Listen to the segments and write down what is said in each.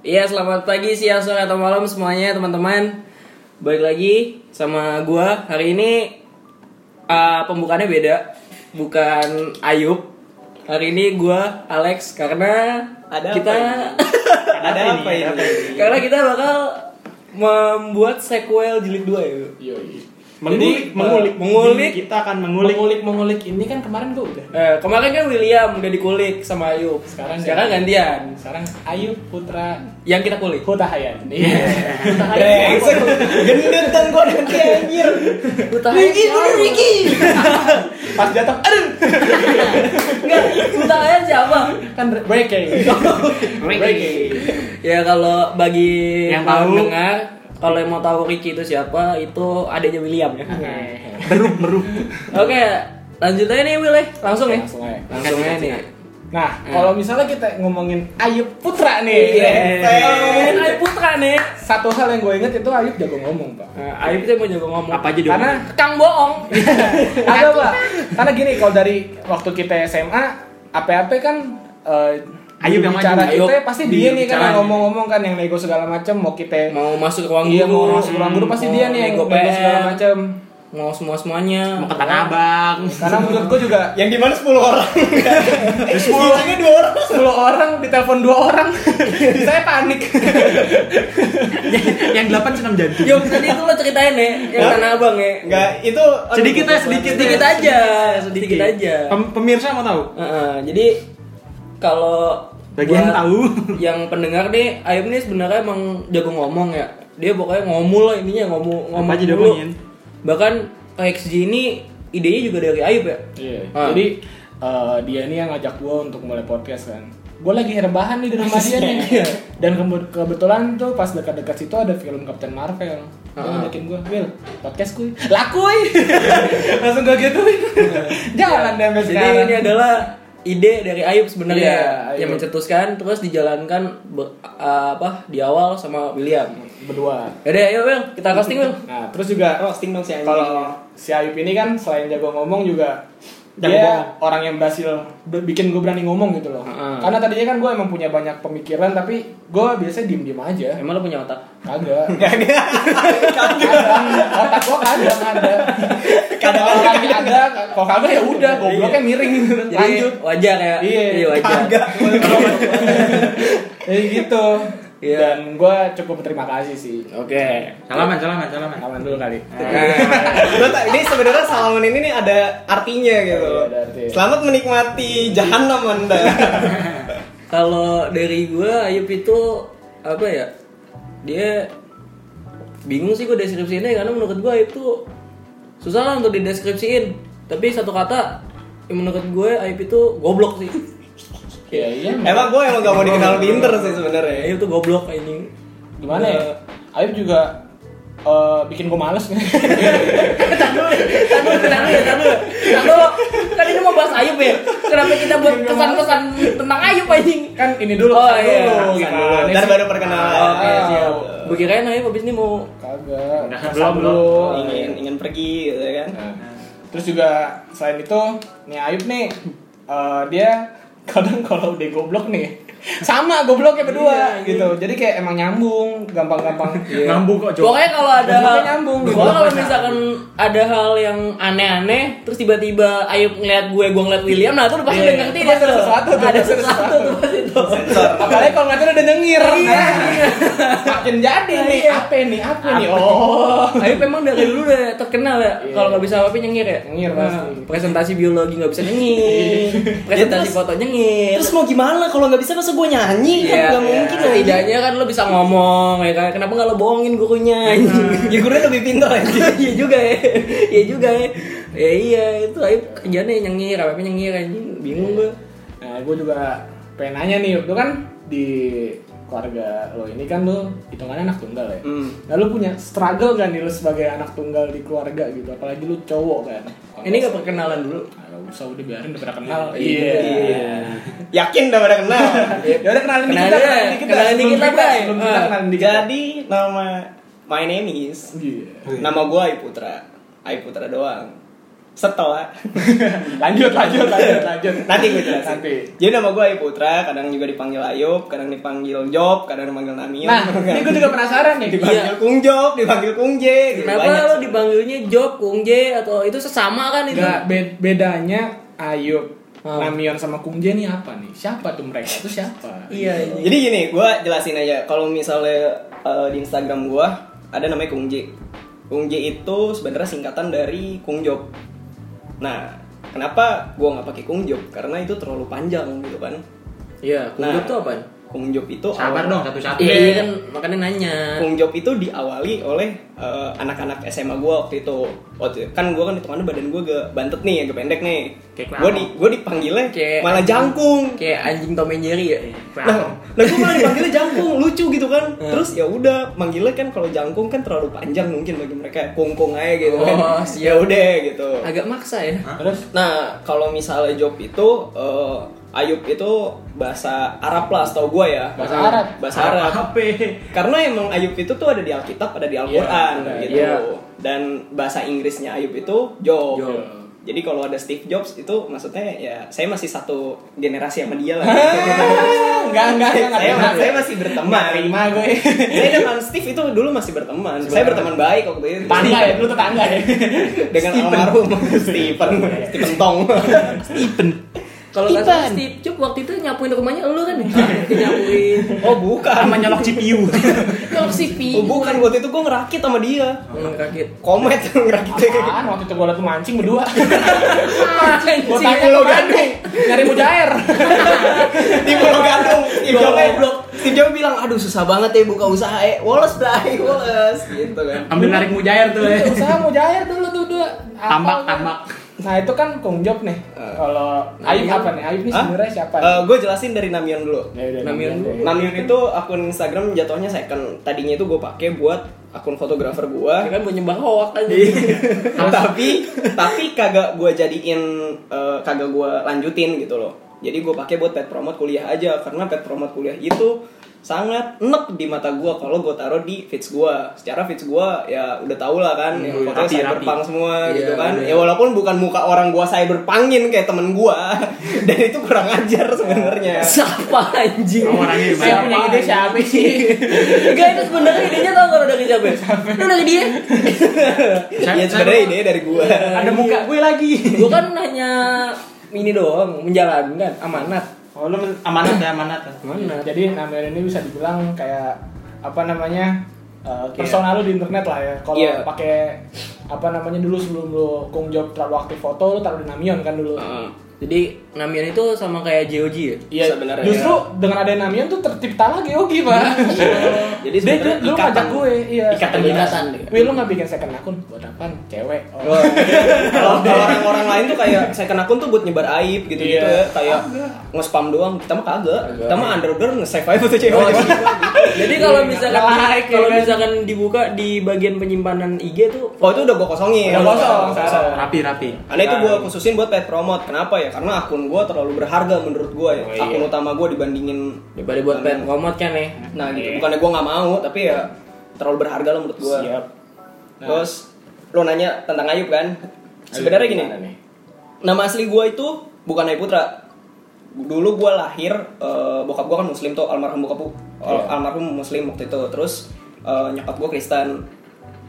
Iya, selamat pagi, siang, sore, atau malam semuanya teman-teman. Balik lagi sama gua. Hari ini pembukaannya beda. Bukan Ayub. Hari ini gua Alex karena ada kita apa ini? Karena kita bakal membuat sequel jilid 2 ya. Yoi. Mengulik. Kita akan mengulik ini kan kemarin tuh udah. Kemarin kan William udah dikulik sama Ayub. Sekarang gantian. Sekarang Ayub Putra yang kita kulik. Hutahayan. Iya. Hutahayan. Gendutan gua nanti anjir. Hutahayan. Ricky. Pas jatuh. Aduh. Enggak, Hutahayan siapa? Kan Breaking. Ya kalau bagi yang tahu dengar, kalau yang mau tahu Ricky itu siapa, itu adanya William ya. Beruk. Oke, lanjut aja nih Will, langsung aja nih. Nah, kalau misalnya kita ngomongin Ayub Putra nih, satu hal yang gue inget itu Ayub jago ngomong, Pak. Ayub itu emang jago ngomong. Apa aja dia? Karena kang bohong. Ada Pak. Karena gini, kalau dari waktu kita SMA, apa-apa kan. Ayub yang bicara kita pasti dia nih kan ngomong-ngomong kan yang nego segala macam, mau kita mau masuk ruang guru, pasti dia nih yang nego segala macam, mau semuanya, mau ke Tanah Abang. Karena menurut gue juga yang di mana 10 orang. 10 orang ditelepon 2 orang. Saya panik. Yang 8 senam jantung. Yo, tadi itu lo ceritain ya, yang Tanah Abang ya. Enggak, itu sedikit aja. Pemirsa mau tahu? Jadi kalau bagian tahu yang pendengar nih, Ayub nih sebenarnya emang jago ngomong ya. Dia pokoknya ngomul lah intinya, ngomong aja dulu. Bahkan KXG ini idenya juga dari Ayub ya. Iya. Jadi dia nih yang ngajak gua untuk mulai podcast kan. Gua lagi rebahan nih di rumah dia nih. Dan kebetulan tuh pas dekat-dekat situ ada film Captain Marvel. Dia ngajakin gua, "Wil, podcast kuy." Lakuin. Langsung gua gituin. Jalan deh sampai sekarang. Jadi ini adalah ide dari Ayub sebenarnya yang mencetuskan terus dijalankan di awal sama William berdua. Yaudah, ayo Wil, kita casting Wil. Nah, terus juga casting dong si Ayub. Kalau si Ayub ini kan selain jago ngomong juga dia orang yang berhasil bikin gue berani ngomong gitu loh. Karena tadinya kan gue emang punya banyak pemikiran, tapi gue biasanya diem-diem aja. Emang lo punya otak? Kagak. Otak gue kagak ada. Kadang-kadang ada. Kalau kagak ya udah, gobloknya miring. Lanjut. Wajar ya. Iya wajar. Kagak. Jadi gitu. Yeah. Dan gue cukup berterima kasih sih. Oke. Salaman dulu kali. Ini sebenarnya salaman ini nih ada artinya gitu. Oh, iya, selamat menikmati jahanam Anda. Kalau dari gue Ayub itu apa ya? Dia bingung sih gue deskripsiinnya, karena menurut gue Ayub tuh susah lah untuk dideskripsiin. Tapi satu kata, menurut gue Ayub itu goblok sih. Ya, iya. Emang gue gak mau dikenal pinter sih sebenarnya. Ayub tuh goblok ini. Gimana ya? Ayub juga bikin gue males. Tahan dulu. Kan ini mau bahas Ayub ya. Kenapa kita buat kesan-kesan tentang Ayub anjing? Kan ini dulu. Gimana? Dan baru perkenalan. Oke, siap. Gue kirain Ayub abis ini mau kagak. Belum. Ingin pergi gitu kan. Terus juga selain itu, nih Ayub nih dia kadang kalau udah goblok nih sama gobloknya berdua gitu. Jadi kayak emang nyambung, gampang-gampang nyambung kok. Pokoknya kalau ada nyambung. Kalau misalkan ada hal yang aneh-aneh terus tiba-tiba Ayub ngeliat gue ngeliat William, nah tuh pasti udah ngerti dia ada sesuatu tuh pasti tuh. Apalagi kalau ngerti udah denger. Makin jadi nih, apa nih? Oh. Ayub emang dari dulu udah terkenal ya kalau enggak bisa apa-apa nyengir ya. Nyengir pasti. Presentasi biologi enggak bisa nyengir. Presentasi foto nyengir. Terus mau gimana kalau enggak bisa gue nyanyi kan gak mungkin lah. Tidaknya kan lo bisa ngomong ya kan, kenapa gak lo bohongin gurunya? Ya gurunya lebih pintar aja. Iya juga ya. Ya iya itu Ayub kerjanya nyengir, apa-apa nyengir anjing. Bingung gue. Nah gue juga pengen nanya nih, lo kan di keluarga lo ini kan lo hitungannya anak tunggal ya. Nah lo punya struggle kan nih lo sebagai anak tunggal di keluarga gitu, apalagi lo cowok kan. Ini gak perkenalan dulu? Usah udah biarin udah pada kenal. Iya. Yakin udah pada kenal. Ya udah kenalin dikit. Jadi nama my name is. Nama gue Ayub Putra doang. Setelah lanjut nanti gue jelasin. Jadi nama gue Ayub Putra, kadang juga dipanggil Ayub, kadang dipanggil Job, kadang dipanggil Namio. Nah, ini gue juga penasaran nih. Dipanggil Kung Job, dipanggil Kung J. Kenapa lo dipanggilnya Job, Kung J, atau itu sesama kan itu? Nggak, bedanya Ayub, Namion sama Kung J ini apa nih? Siapa tuh mereka? Itu siapa? Iya. Jadi gini, gue jelasin aja. Kalau misalnya di Instagram gue ada namanya Kung J. Kung J itu sebenarnya singkatan dari Kung Job. Nah, kenapa gue nggak pakai Kung Job? Karena itu terlalu panjang gitu kan? Iya. Kung Job itu apa? Kung Job itu sabar dong satu-satu. Iya kan, makanya nanya. Kung Job itu diawali oleh anak-anak SMA gue waktu itu. Kan gue kan hitungannya badan gue bantet nih, agak pendek nih. Gue dipanggilnya kayak malah jangkung, kayak anjing Tom and Jerry ya. Nah gue malah dipanggilnya jangkung, lucu gitu kan. Terus ya udah, manggilnya kan kalau jangkung kan terlalu panjang mungkin bagi mereka, kongkong aja gitu kan. Ya udah gitu. Agak maksa ya. Terus nah kalau misalnya Job itu Ayub itu bahasa Arab lah, setau gue ya. Bahasa Arab. Karena emang Ayub itu tuh ada di Alkitab, ada di Al-Quran gitu. Dan bahasa Inggrisnya Ayub itu Job. Jadi kalau ada Steve Jobs itu maksudnya ya saya masih satu generasi sama dia lah. Enggak. Saya masih berteman. Terima gue. Saya dengan Steve itu dulu masih berteman. Saya berteman baik waktu itu. Dulu tetangga ya. Dengan almarhum Stephen Tong. Kalau kata Steve Jobs waktu itu nyapuin rumahnya elu kan? Nyapuin. Oh bukan, sama nyolok CPU. Nyolok CPU. Oh bukan, waktu itu gue ngerakit sama dia. Ngerakit. Komet ngerakitnya. Apaan? Waktu itu gue lagi mancing berdua. Mancing. Gue tanya lo gandung. Nyari mujair. Di Pulau Gadung. Steve Jobs bilang, aduh susah banget ya buka usaha. Woles gitu kan. Ambil narik mujair tuh ya. Usaha mujair dulu tuh dua. Tambak. Nah itu kan Kung Job nih. Kalau Ayub apa nih? Ayub ini sebenarnya siapa? Gue jelasin dari Namion dulu. Namion dulu. Namion itu akun Instagram jatuhnya second. Tadinya itu gue pakai buat akun fotografer gue. Kan gue nyembah hoak aja. Tapi kagak gue jadiin, kagak gue lanjutin gitu loh. Jadi gue pakai buat pet promote kuliah aja, karena pet promote kuliah itu sangat enek di mata gue kalau gue taruh di feeds gue. Secara feeds gue ya udah tau lah kan, yang fotonya cyberpunk semua gitu kan. Ya walaupun bukan muka orang gue cyberpunkin kayak temen gue, dan itu kurang ajar sebenarnya. Siapa anjing? Orangnya punya ide siapa sih? Enggak, itu sebenarnya idenya tau kalau dari siapa? Itu dari dia. Ya sebenarnya idenya dari gue. Ada muka gue lagi. Gue kan hanya ini doang, menjalankan amanat. Oh lu amanat. Jadi Namion ini bisa dibilang kayak apa namanya, persona lu di internet lah ya. Kalau pakai apa namanya, dulu sebelum lu Kung Job terlalu aktif foto, lu taruh di Namion kan dulu. Jadi Namion itu sama kayak Geogi ya? Iya sebenarnya. Justru dengan ada Namion tuh terciptalah Geogi pak. Jadi sebenarnya lu ngajak gue, ikatan. Wih lu nggak bikin second akun buat apaan? Cewek. Kalau orang-orang lain tuh kayak second akun tuh buat nyebar aib gitu ya, kayak nge-spam doang. Kita mah kagak. Kita mah underdog nge-save aib foto cewek. Jadi kalau misalkan dibuka di bagian penyimpanan IG tuh, oh itu udah gue kosongin. Udah kosong. Rapi. Karena itu gue khususin buat paid promote. Kenapa ya? Karena akun gue terlalu berharga menurut gue ya. Akun utama gue dibandingin daripada buat paid promote kan ya. Nah gitu. Bukannya gue nggak mau, tapi ya terlalu berharga lah menurut gue. Siap. Nah. Terus lo nanya tentang Ayub kan? Sebenarnya gini. Nama asli gue itu bukan Ayub Putra. Dulu gue lahir, bokap gue kan muslim tuh, almarhum muslim waktu itu. Terus nyokap gue Kristen.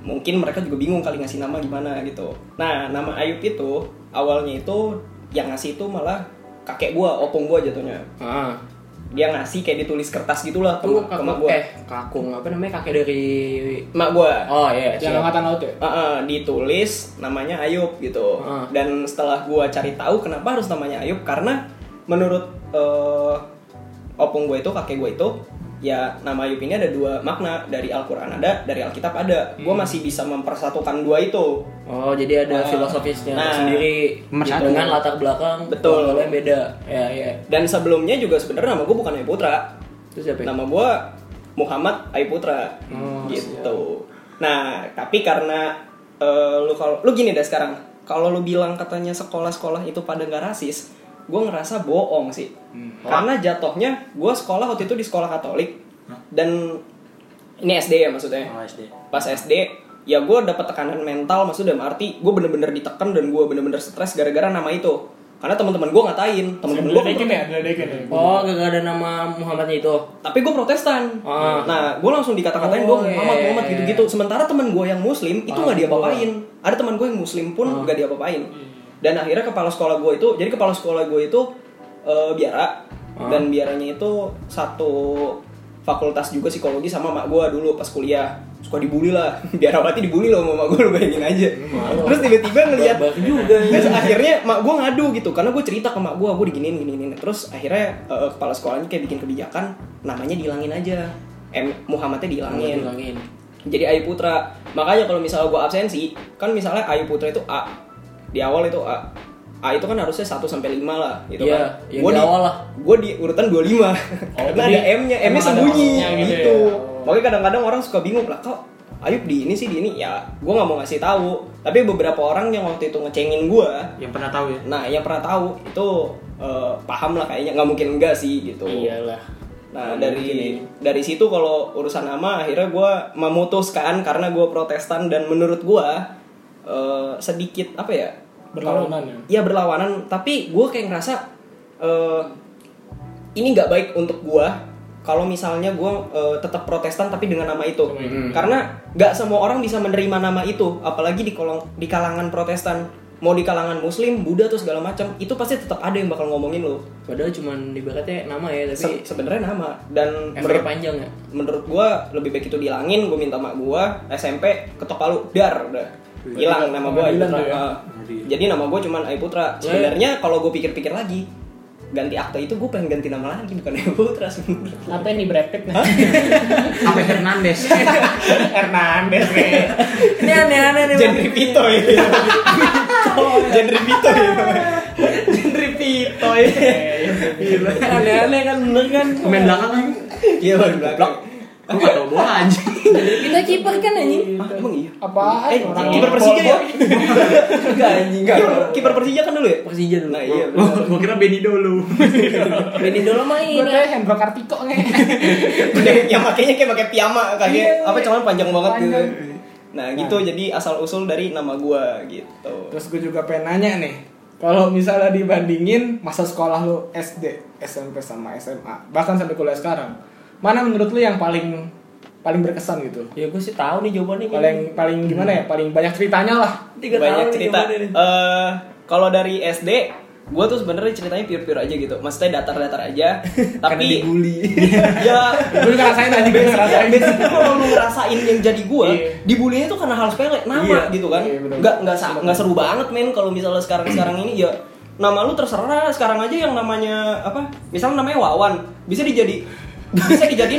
Mungkin mereka juga bingung kali ngasih nama gimana gitu. Nah nama Ayub itu awalnya itu yang ngasih itu malah kakek gue, opung gue jatuhnya. Dia ngasih kayak ditulis kertas gitulah ke mak gue. Kakung apa namanya, kakek dari mak gue. Oh iya. Yang angkatan laut ya. Ditulis namanya Ayub gitu. Dan setelah gue cari tahu kenapa harus namanya Ayub, karena menurut opung gue itu, kakek gue itu, ya nama Ayub ini ada dua makna. Dari Al-Quran ada, dari Alkitab ada. Gue masih bisa mempersatukan dua itu. Oh jadi ada filosofisnya sendiri gitu, dengan latar belakang. Betul, yang beda ya. Dan sebelumnya juga sebenarnya nama gue bukan Ayub Putra. Itu siapa? Nama gue Muhammad Ayub Putra gitu. Nah tapi karena lu gini dah sekarang, kalau lu bilang katanya sekolah-sekolah itu pada gak rasis, gue ngerasa bohong sih. Karena jatohnya gue sekolah waktu itu di sekolah Katolik. Dan ini SD ya maksudnya. Pas SD ya gue dapat tekanan mental, maksudnya dalam arti gue bener-bener ditekan dan gue bener-bener stres gara-gara nama itu. Karena teman-teman gue ngatain, teman-teman gue oh gak ada nama Muhammadnya itu. Tapi gue Protestan. Oh. Nah, gue langsung dikata-katain gue Muhammad gitu-gitu. Sementara teman gue yang Muslim itu nggak diapa-apain. Ada teman gue yang Muslim pun nggak diapa-apain. Dan akhirnya kepala sekolah gue itu, jadi kepala sekolah gue itu biara dan biaranya itu satu fakultas juga psikologi sama mak gue dulu pas kuliah. Suka dibully lah, biarawati dibully loh sama mak gue, lu bayangin aja. Terus tiba-tiba ngelihat juga. Terus akhirnya mak gue ngadu gitu, karena gue cerita ke mak gue diginiin gini. Terus akhirnya kepala sekolahnya kayak bikin kebijakan, namanya dihilangin aja. Muhammadnya dihilangin. Jadi Ayub Putra. Makanya kalau misalnya gue absensi, kan misalnya Ayub Putra itu A. Di awal itu A. A itu kan harusnya 1 sampai 5 lah gitu ya, kan. Gue di awal lah. Gue di urutan 25. Oh, karena ada M-nya, M-nya sembunyi gitu. Ya. Makanya kadang-kadang orang suka bingung lah, kok Ayub di ini sih di ini, ya gue nggak mau ngasih tahu. Tapi beberapa orang yang waktu itu ngecengin gue, yang pernah tahu ya. Nah, yang pernah tahu itu paham lah kayaknya, nggak mungkin enggak sih gitu. Iyalah. Nah dari situ kalau urusan nama akhirnya gue memutuskan karena gue Protestan dan menurut gue sedikit apa ya? Berlawanan. Iya berlawanan. Tapi gue kayak ngerasa ini nggak baik untuk gue. Kalau misalnya gue tetap Protestan tapi dengan nama itu, karena nggak semua orang bisa menerima nama itu, apalagi di kalangan Protestan, mau di kalangan Muslim, Buddha atau segala macam, itu pasti tetap ada yang bakal ngomongin lo. Padahal cuma dibaratnya nama ya, tapi sebenarnya nama dan efek panjang ya. Menurut gue lebih baik itu dihilangin. Gue minta mak gue SMP ketok palu, udah hilang nama gue Ayub Putra. Ya? Jadi nama gue cuma Ayub Putra. Sebenarnya kalau gue pikir-pikir lagi, ganti akta itu gue pengen ganti nama lagi, bukan Ayub Putra sebenernya. Apa yang dibrepek nih? Apa Hernandez nih. Ini aneh-aneh nih. Genre Pito ya. Aneh-aneh kan bener kan. Main belakang lagi. Iya main belakang. Lu gak tau bola anjing. Kita kiper kan anjing. Emang iya? Apaan? Kiper Persija ya? Enggak anjing. Kiper Persija kan dulu ya? Persija dulu. Nah iya. Gua kira Benny Dolo mah ini. Gua kira Hendro Kartiko nih. Yang makanya kayak pakai piyama kayak apa cuman panjang banget gitu. Nah gitu, jadi asal-usul dari nama gua gitu. Terus gua juga pengen nanya nih, kalau misalnya dibandingin masa sekolah lu SD, SMP sama SMA, bahkan sampai kuliah sekarang, mana menurut lu yang paling berkesan gitu? Ya gue sih tahu nih jawabannya. Paling gimana ya? Paling banyak ceritanya lah. Banyak cerita. Kalau dari SD, gue tuh sebenarnya ceritanya pure-pure aja gitu. Maksudnya datar-datar aja. Tapi dibully. Ya, gue ngerasain aja. Basicnya kalau lu ngerasain yang jadi gue, dibullynya tuh karena hal sepele, nama gitu kan. Nggak seru banget men kalau misalnya sekarang ini ya. Nama lu terserah sekarang aja yang namanya apa? Misalnya namanya Wawan, bisa dijadiin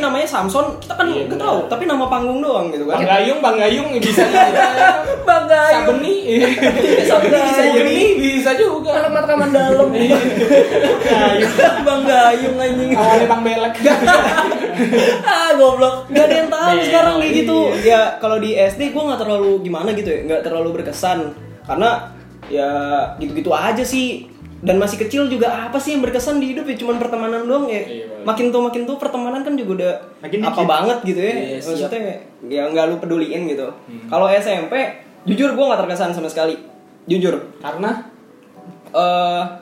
namanya Samson, kita kan nggak tahu, tapi nama panggung doang gitu kan. Bang Gayung bisa juga. Bang Gayung. Sabeni bisa juga. Alamat-alamat dalam. Bang Gayung anjing. Awalnya Bang Belek. Goblok. Gak ada yang tahu sekarang kayak gitu. Ya kalau di SD gue nggak terlalu gimana gitu ya, nggak terlalu berkesan karena ya gitu-gitu aja sih. Dan masih kecil juga, apa sih yang berkesan di hidup ya, cuman pertemanan doang ya. Makin tua pertemanan kan juga udah makin apa dikit banget gitu ya. Maksudnya ya nggak lu peduliin gitu. Kalau SMP jujur gue nggak terkesan sama sekali, jujur, karena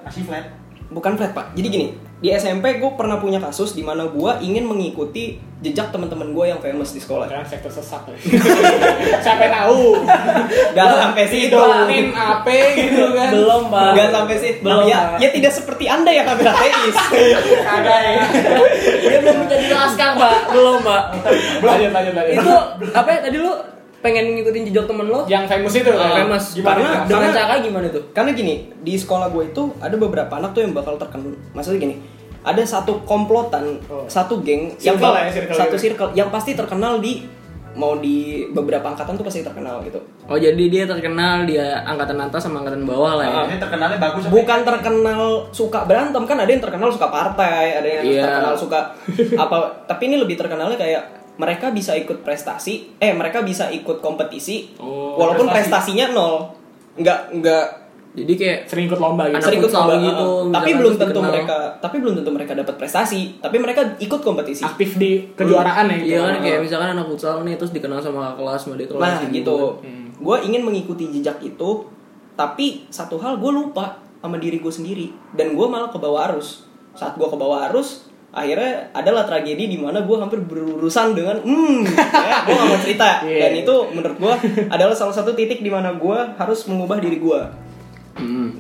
masih flat. Bukan flat pak, jadi gini, di SMP gue pernah punya kasus di mana gue ingin mengikuti jejak teman-teman gue yang famous di sekolah. Karena sektor sesat. Siapa tahu? Gak sampai situ. Belum AP gitu kan? Belum bang. Gak sampai situ. Belum. Ya tidak seperti anda yang hampir ateis. Kagak ya. Dia belum menjadi laskar pak. Belum pak. Lanjut. Itu apa ya tadi lu? Pengen ngikutin jejak temen lo yang famous itu famous gimana? Karena dengan cara gimana tuh? Karena gini, di sekolah gue itu ada beberapa anak tuh yang bakal terkenal. Maksudnya gini, ada satu komplotan, satu geng circle yang satu circle yang pasti terkenal di beberapa angkatan tuh pasti terkenal gitu. Oh jadi dia terkenal dia angkatan atas sama angkatan bawah lah ya. Dia terkenalnya bagus. Bukan terkenal suka berantem, kan ada yang terkenal suka partai, ada yang terkenal suka apa, tapi ini lebih terkenalnya kayak mereka bisa ikut mereka bisa ikut kompetisi walaupun prestasinya nol. Enggak Jadi kayak sering ikut lomba gitu. Sering ikut lomba gitu. Tapi belum tentu mereka dapat prestasi, tapi mereka ikut kompetisi. Aktif di kejuaraan ya gitu. Iya kan, kayak misalkan anak futsal nih terus dikenal sama kelas sama di kelas nah, gitu. Gue ingin mengikuti jejak itu, tapi satu hal gue lupa sama diri gue sendiri dan gue malah kebawa arus. Saat gue kebawa arus, akhirnya adalah tragedi di mana gue hampir berurusan dengan ya, gue gak mau cerita. Dan itu menurut gue adalah salah satu titik di mana gue harus mengubah diri gue.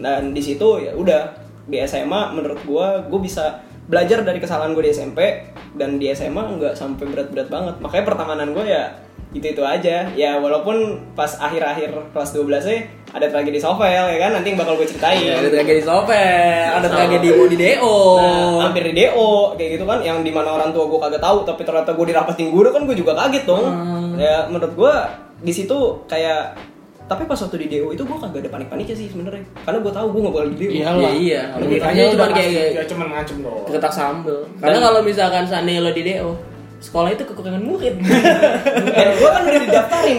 Dan di situ ya udah di SMA menurut gue bisa belajar dari kesalahan gue di SMP dan di SMA nggak sampai berat-berat banget. Makanya pertemanan gue ya itu aja ya, walaupun pas akhir-akhir kelas 12 sih ada tragedi Sovel ya kan, nanti bakal gue ceritain. Ada tragedi Sovel, ada tragedi gue di DO, nah, hampir di DO kayak gitu kan, yang dimana orang tua gue kagak tahu tapi ternyata gue di rapatin guru kan, gue juga kaget dong. Ya menurut gue di situ kayak, tapi pas waktu di DO itu gue kagak ada panik-paniknya sih sebenarnya, karena gue tahu gue nggak bakal di DO. Iya, makanya cuma kayak cuma ngancem doang, ketak sambel. Karena kalau misalkan seandainya lo di DO, sekolah itu kekurangan murid. Gue kan udah didaftarin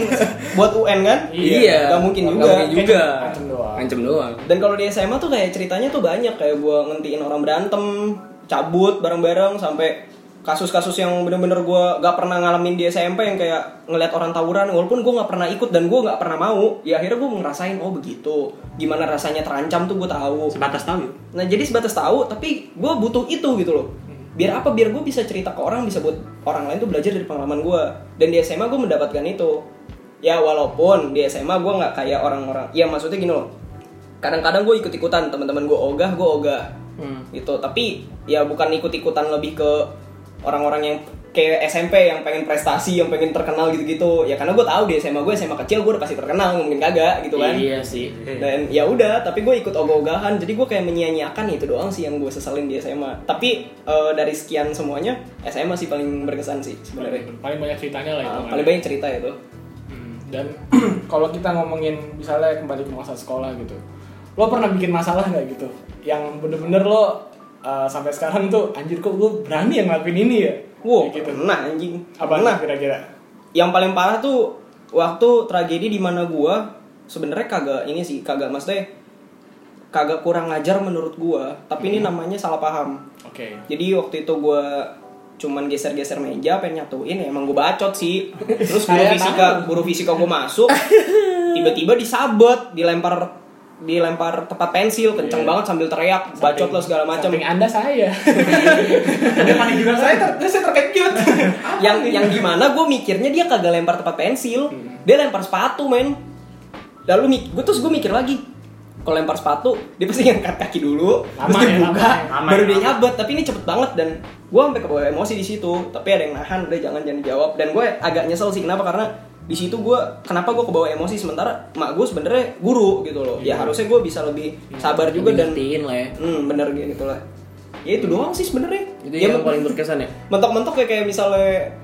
buat UN kan? Iya, nggak mungkin juga. Ngancem doang. Dan kalau di SMA tuh kayak ceritanya tuh banyak, kayak gue ngentiin orang berantem, cabut bareng-bareng sampai kasus-kasus yang bener-bener gue gak pernah ngalamin di SMP, yang kayak ngeliat orang tawuran walaupun gue gak pernah ikut dan gue gak pernah mau. Ya akhirnya gue ngerasain, oh begitu gimana rasanya terancam tuh gue tahu. Sebatas tahu. Nah jadi sebatas tahu, tapi gue butuh itu gitu loh. Biar apa? Biar gue bisa cerita ke orang, bisa buat orang lain tuh belajar dari pengalaman gue. Dan di SMA gue mendapatkan itu. Ya walaupun di SMA gue gak kayak orang-orang, ya maksudnya gini loh, kadang-kadang gue ikut-ikutan teman-teman gue ogah gitu. Tapi ya bukan ikut-ikutan lebih ke orang-orang yang kayak SMP yang pengen prestasi, yang pengen terkenal gitu-gitu. Ya karena gue tahu di SMA gue, SMA kecil gue udah pasti terkenal, mungkin kagak gitu kan. Iya sih. Dan ya udah, tapi gue ikut ogah-ogahan. Jadi gue kayak menyia-nyiakan, itu doang sih yang gue sesalin di SMA. Tapi dari sekian semuanya, SMA sih paling berkesan sih sebenarnya. Paling banyak ceritanya lah itu. Paling banyak cerita itu. Dan kalau kita ngomongin misalnya kembali ke masa sekolah gitu, lo pernah bikin masalah nggak gitu? Yang bener-bener lo sampai sekarang tuh, anjir kok gue berani yang ngelakuin ini ya? Wow, gitu. Nah anjing. Apa nah kira-kira? Yang paling parah tuh waktu tragedi di mana gue sebenarnya kagak ini sih, kagak maksudnya kagak kurang ajar menurut gue, tapi ini namanya salah paham. Oke. Jadi waktu itu gue cuman geser-geser meja pengen nyatuin, emang gue bacot sih. Terus guru fisika gue masuk, tiba-tiba disabet, dilempar tepat pensil kenceng banget sambil teriak bacot lo segala macam. Samping Anda saya. Anda panik juga, saya terkejut. yang gimana gue mikirnya dia kagak lempar tepat pensil, dia lempar sepatu men. Lalu gue mikir lagi, kalau lempar sepatu dia pasti ngangkat kaki dulu, terus dibuka, baru dia nyabet. Tapi ini cepet banget dan gue sampai kebawa emosi di situ. Tapi ada yang nahan, udah jangan dijawab. Dan gue agak nyesel sih, kenapa? Karena di situ gue, kenapa gue kebawa emosi, sementara mak gue sebenarnya guru gitu loh. Ya harusnya gue bisa lebih sabar juga dan ngertiin lah ya. Bener gitu lah. Ya itu doang sih sebenarnya. Itu ya, yang paling berkesan ya. Mentok-mentok ya kayak misalnya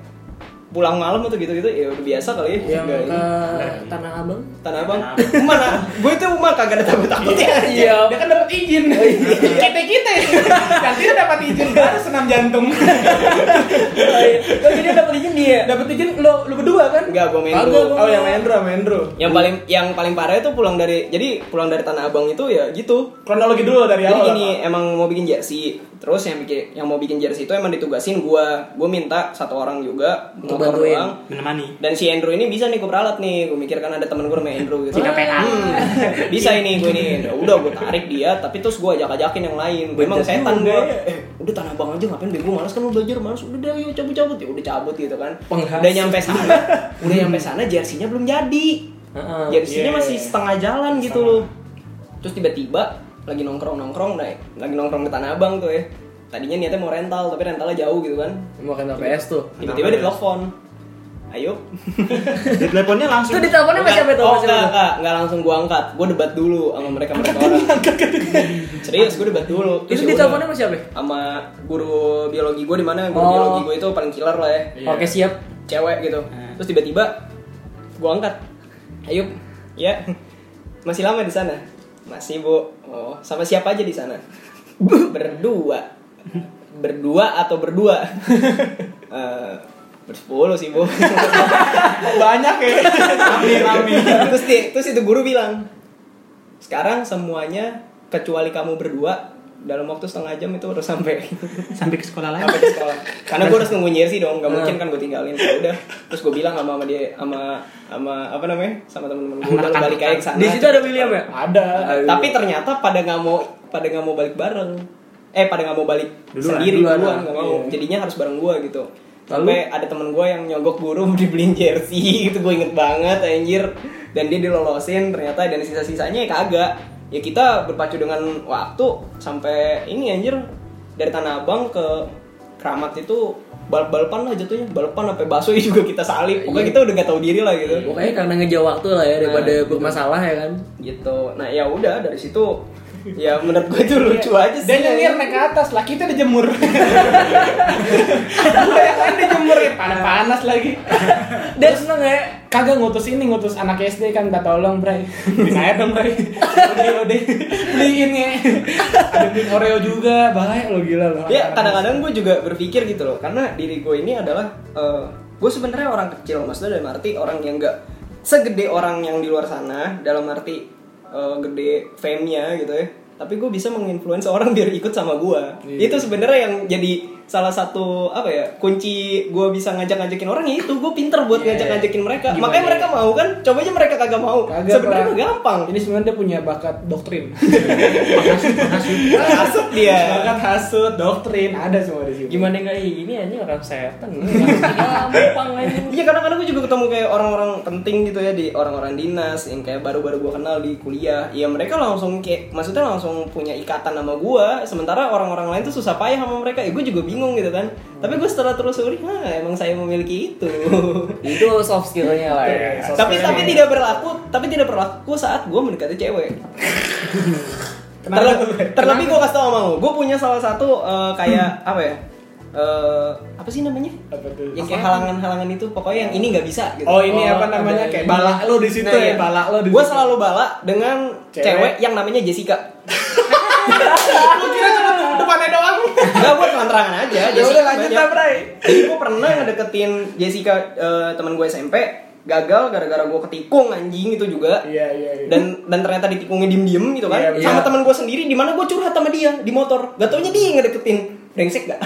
pulang malam atau gitu-gitu ya udah biasa kali ya. Yang ke Tanah Abang. Mana? Gue itu mah kagak ada takut-takutnya. Iya. Dia kan dapat izin. Kita. Nanti dia dapat izin baru senam jantung. Jadi dia dapat izin dia. Dapat izin lu berdua kan? Enggak, gue Hendro. Oh, yang Hendro. Yang paling parah itu pulang dari Tanah Abang itu ya gitu. Kronologi dulu dari awal. Jadi gini, emang mau bikin jersey. Terus yang mau bikin jersey itu emang ditugasin gue minta satu orang juga untuk bantuin, menemani. Dan si Andrew ini bisa nih gue peralat nih, gue mikir kan ada temen gue sama Andrew gitu. Bisa ini gue nih, udah gue tarik dia, tapi terus gue ajak-ajakin yang lain. Memang setan gue, udah Tanah Abang aja ngapain bego, malas kan lu belajar, malas, udah yuk cabut-cabut, ya udah cabut gitu kan. Udah nyampe sana jersinya belum jadi, jersinya masih setengah jalan gitu loh. Terus tiba-tiba lagi nongkrong naik, lagi nongkrong ke Tanah Abang tuh ya. Tadinya niatnya mau rental, tapi rentalnya jauh gitu kan. Mau rental PS tuh. Tiba-tiba ditelepon. Ayub. Teleponnya langsung. Itu diteleponnya sama siapa tuh? Oh enggak langsung gua angkat. Gua debat dulu sama mereka orang. Serius, gua debat dulu. Terus itu diteleponnya sama siapa? Sama guru biologi gua, di mana guru biologi gua itu paling killer lah ya. Oke, siap. Cewek gitu. Terus tiba-tiba gua angkat. Ayub. Ya. Masih lama di sana? Masih, Bu. Oh, sama siapa aja di sana? Berdua atau berdua? Bersepuluh sih, Bu. Banyak ya. Rame. Terus itu guru bilang, Sekarang semuanya kecuali kamu berdua dalam waktu setengah jam itu harus sampai ke sekolah lagi. Sampai ke sekolah. Karena gue harus nungguin Jersi dong, nggak mungkin kan gue tinggalin. Ya udah, terus gue bilang sama dia, sama apa namanya, sama teman-teman gue udah balik aja ke sana. Di situ ada William ya? Ada. Tapi ternyata pada nggak mau balik bareng. Pada nggak mau balik sendiri duluan, nggak mau. Jadinya harus bareng gue gitu. Sampai ada temen gue yang nyogok burung dibeliin jersey gitu, gue inget banget anjir. Dan dia dilolosin ternyata, dan sisa-sisanya ya kagak. Ya kita berpacu dengan waktu sampai ini anjir, dari Tanah Abang ke Kramat itu balap-balapan lah jatuhnya, balapan sampai Bosojik juga kita salib. Pokoknya kita udah gak tahu diri lah gitu. Pokoknya karena ngejawa waktu lah ya, daripada bermasalah ya kan. Gitu. Nah ya udah dari situ. Ya menurut gue itu lucu aja sih. Dan nyengir naik ke atas lah, kita dijemur. Gue yang lain dijemur, panas-panas lagi. Dan seneng ya? Kagak ngutus anak SD kan, minta tolong Bray. Beliin air dong Bray. Beliin ya. Ada beliin Oreo juga, baik lo gila lo. Ya kadang-kadang gue juga berpikir gitu loh, karena diri gue ini adalah gue sebenarnya orang kecil, maksudnya dalam arti orang yang gak segede orang yang di luar sana, dalam arti gede fame-nya gitu ya. Tapi gue bisa menginfluence orang biar ikut sama gue. Itu sebenarnya yang jadi salah satu apa ya, kunci gue bisa ngajak-ngajakin orang ya itu. Gue pinter buat ngajak-ngajakin mereka. Gimana? Makanya mereka mau kan. Coba aja mereka kagak mau. Sebenarnya gampang. Ini sebenarnya dia punya bakat doktrin. Hasut dia. Bakat hasut, doktrin ada semua di sini. Gimana enggak ini anjing orang setan. Iya kadang-kadang gue juga ketemu kayak orang-orang penting gitu ya, di orang-orang dinas yang kayak baru-baru gue kenal di kuliah. Ya mereka langsung kayak, maksudnya langsung punya ikatan sama gue. Sementara orang-orang lain tuh susah payah sama mereka. Ya gue juga bingung gitu kan. Tapi gue setelah telusuri, emang saya memiliki itu. Itu soft skill-nya lah ya. Tapi tidak berlaku saat gue mendekati cewek. Terlebih gue kasih tau sama lo, gue punya salah satu kayak apa ya? Apa sih namanya? Yang kayak halangan-halangan itu, pokoknya yang ini nggak bisa. Gitu. Oh ini apa namanya? Kayak balak lo di situ ya, balak lo. Gue selalu balak dengan cewek yang namanya Jessica. Gue kira cuma depannya doang. Enggak, gue terang-terangan aja. Ya udah lanjut lah Bray. Jadi gue pernah ngedeketin Jessica, teman gue SMP. Gagal gara-gara gue ketikung anjing itu juga. Iya. Dan ternyata ditikungnya diem-diem gitu kan. Yeah, sama teman gue sendiri, di mana gue curhat sama dia di motor. Gak taunya dia ngedeketin. Brengsek gak?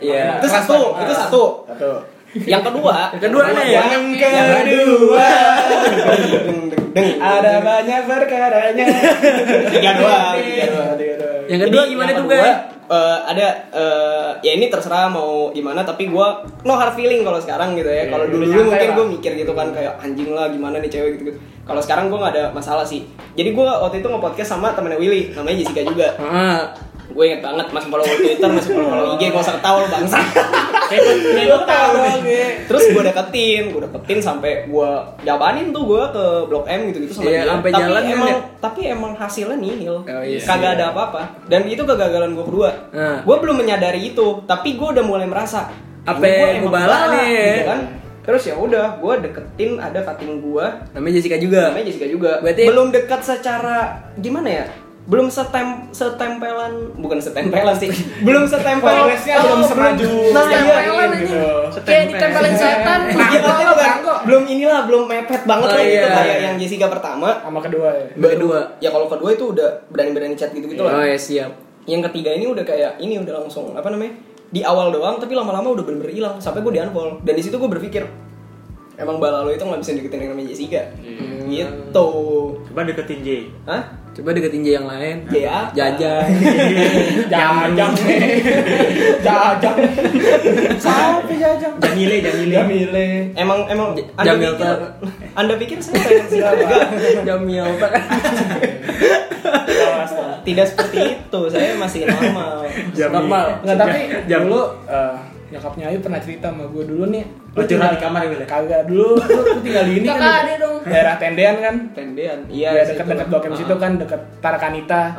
Iya. Itu satu. Yang kedua nih. Yang kedua. Ada banyak perkaranya. Tiga dua. Yang kedua gimana tuh Bray? Ya ini terserah mau gimana, tapi gue no hard feeling kalau sekarang gitu ya. Kalau dulu mungkin gue mikir gitu kan, kayak anjing lah gimana nih cewek gitu. Kalau sekarang gue nggak ada masalah sih. Jadi gue waktu itu nge-podcast sama temennya Willy, namanya Jessica juga. Gue inget banget, masih follow Twitter, masih follow IG, gak usah ketawa lo bangsa. Terus gue deketin sampai gue jabanin tuh gue ke Blok M gitu sama dia. Tapi emang hasilnya nihil, kagak ada apa-apa. Dan itu kegagalan gue kedua. Gue belum menyadari itu, tapi gue udah mulai merasa. Apa gue balak nih? Terus ya udah, gue deketin ada kating gue. Namanya Jessica juga. Belum dekat secara gimana ya? Belum setempelan, bukan setempelan sih. Belum setempel, progresnya belum semaju. Setempelan gitu. Kayak ditempelin setan. Belum inilah, belum mepet banget lah gitu kayak yang Jessica pertama sama kedua ya. Kedua. Ya kalau kedua itu udah berani-berani chat gitu-gitu lah. Oh ya siap. Yang ketiga ini udah kayak ini udah langsung apa namanya? Di awal doang tapi lama-lama udah bener-bener hilang sampai gue di-unfollow. Dan di situ gue berpikir emang balalo itu enggak bisa deketin yang namanya Jessica. Gitu. Coba deketin J. Hah? Coba deketin J yang lain. J ya? Jajang. Sampai Jajang. Jamile. Emang Anda pikir saya pengen siapa? Jamil Pak. Tidak seperti itu. Saya masih normal. Enggak, tapi dulu nyokapnya Ayu pernah cerita sama gue dulu nih. Lu tinggal di kamar gitu ya? Kagak, dulu tinggal di ini kan daerah Tendean kan? Tendean, iya deket-deket Blok M situ kan, deket Tarakanita.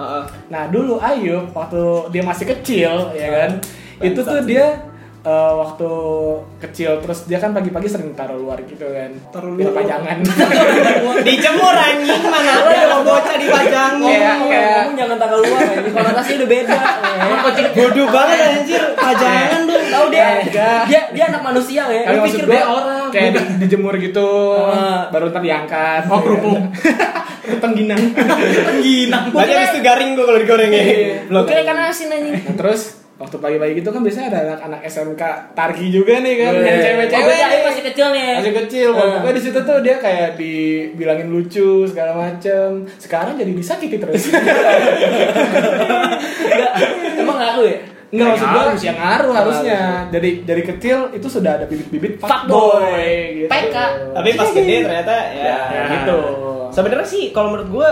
Nah dulu Ayub waktu dia masih kecil ya kan, itu tuh dia waktu kecil terus dia kan pagi-pagi sering taruh luar gitu kan, biar pajangan. Dijemur anjing, mana ada lo bocah dipajangin. Ngomong jangan taruh luar, konotasinya udah beda. Bodoh banget anjir, pajangan dong. Tahu dia anak manusia ya. Kalau pikir dia orang kayak dijemur gitu, baru ntar diangkat. Oh kerupuk. Tengginang. Tengginang. Banyak itu garing gua kalau digorengnya. Oke, karena asin aja. Nah, terus waktu pagi-pagi gitu kan biasanya ada anak-anak SMK targi juga nih kan, yang cewek-cewek ini masih kecil nih. Masih kecil. Pokoknya di situ tuh dia kayak dibilangin lucu segala macem. Sekarang jadi disakiti terus. Enggak, emang ngaruh ya? Enggak, maksud gue harus yang ngaruh harusnya. Dari kecil itu sudah ada bibit-bibit fuckboy gitu. PK. Tapi pas gede ternyata ya gitu. Sebenarnya sih kalau menurut gue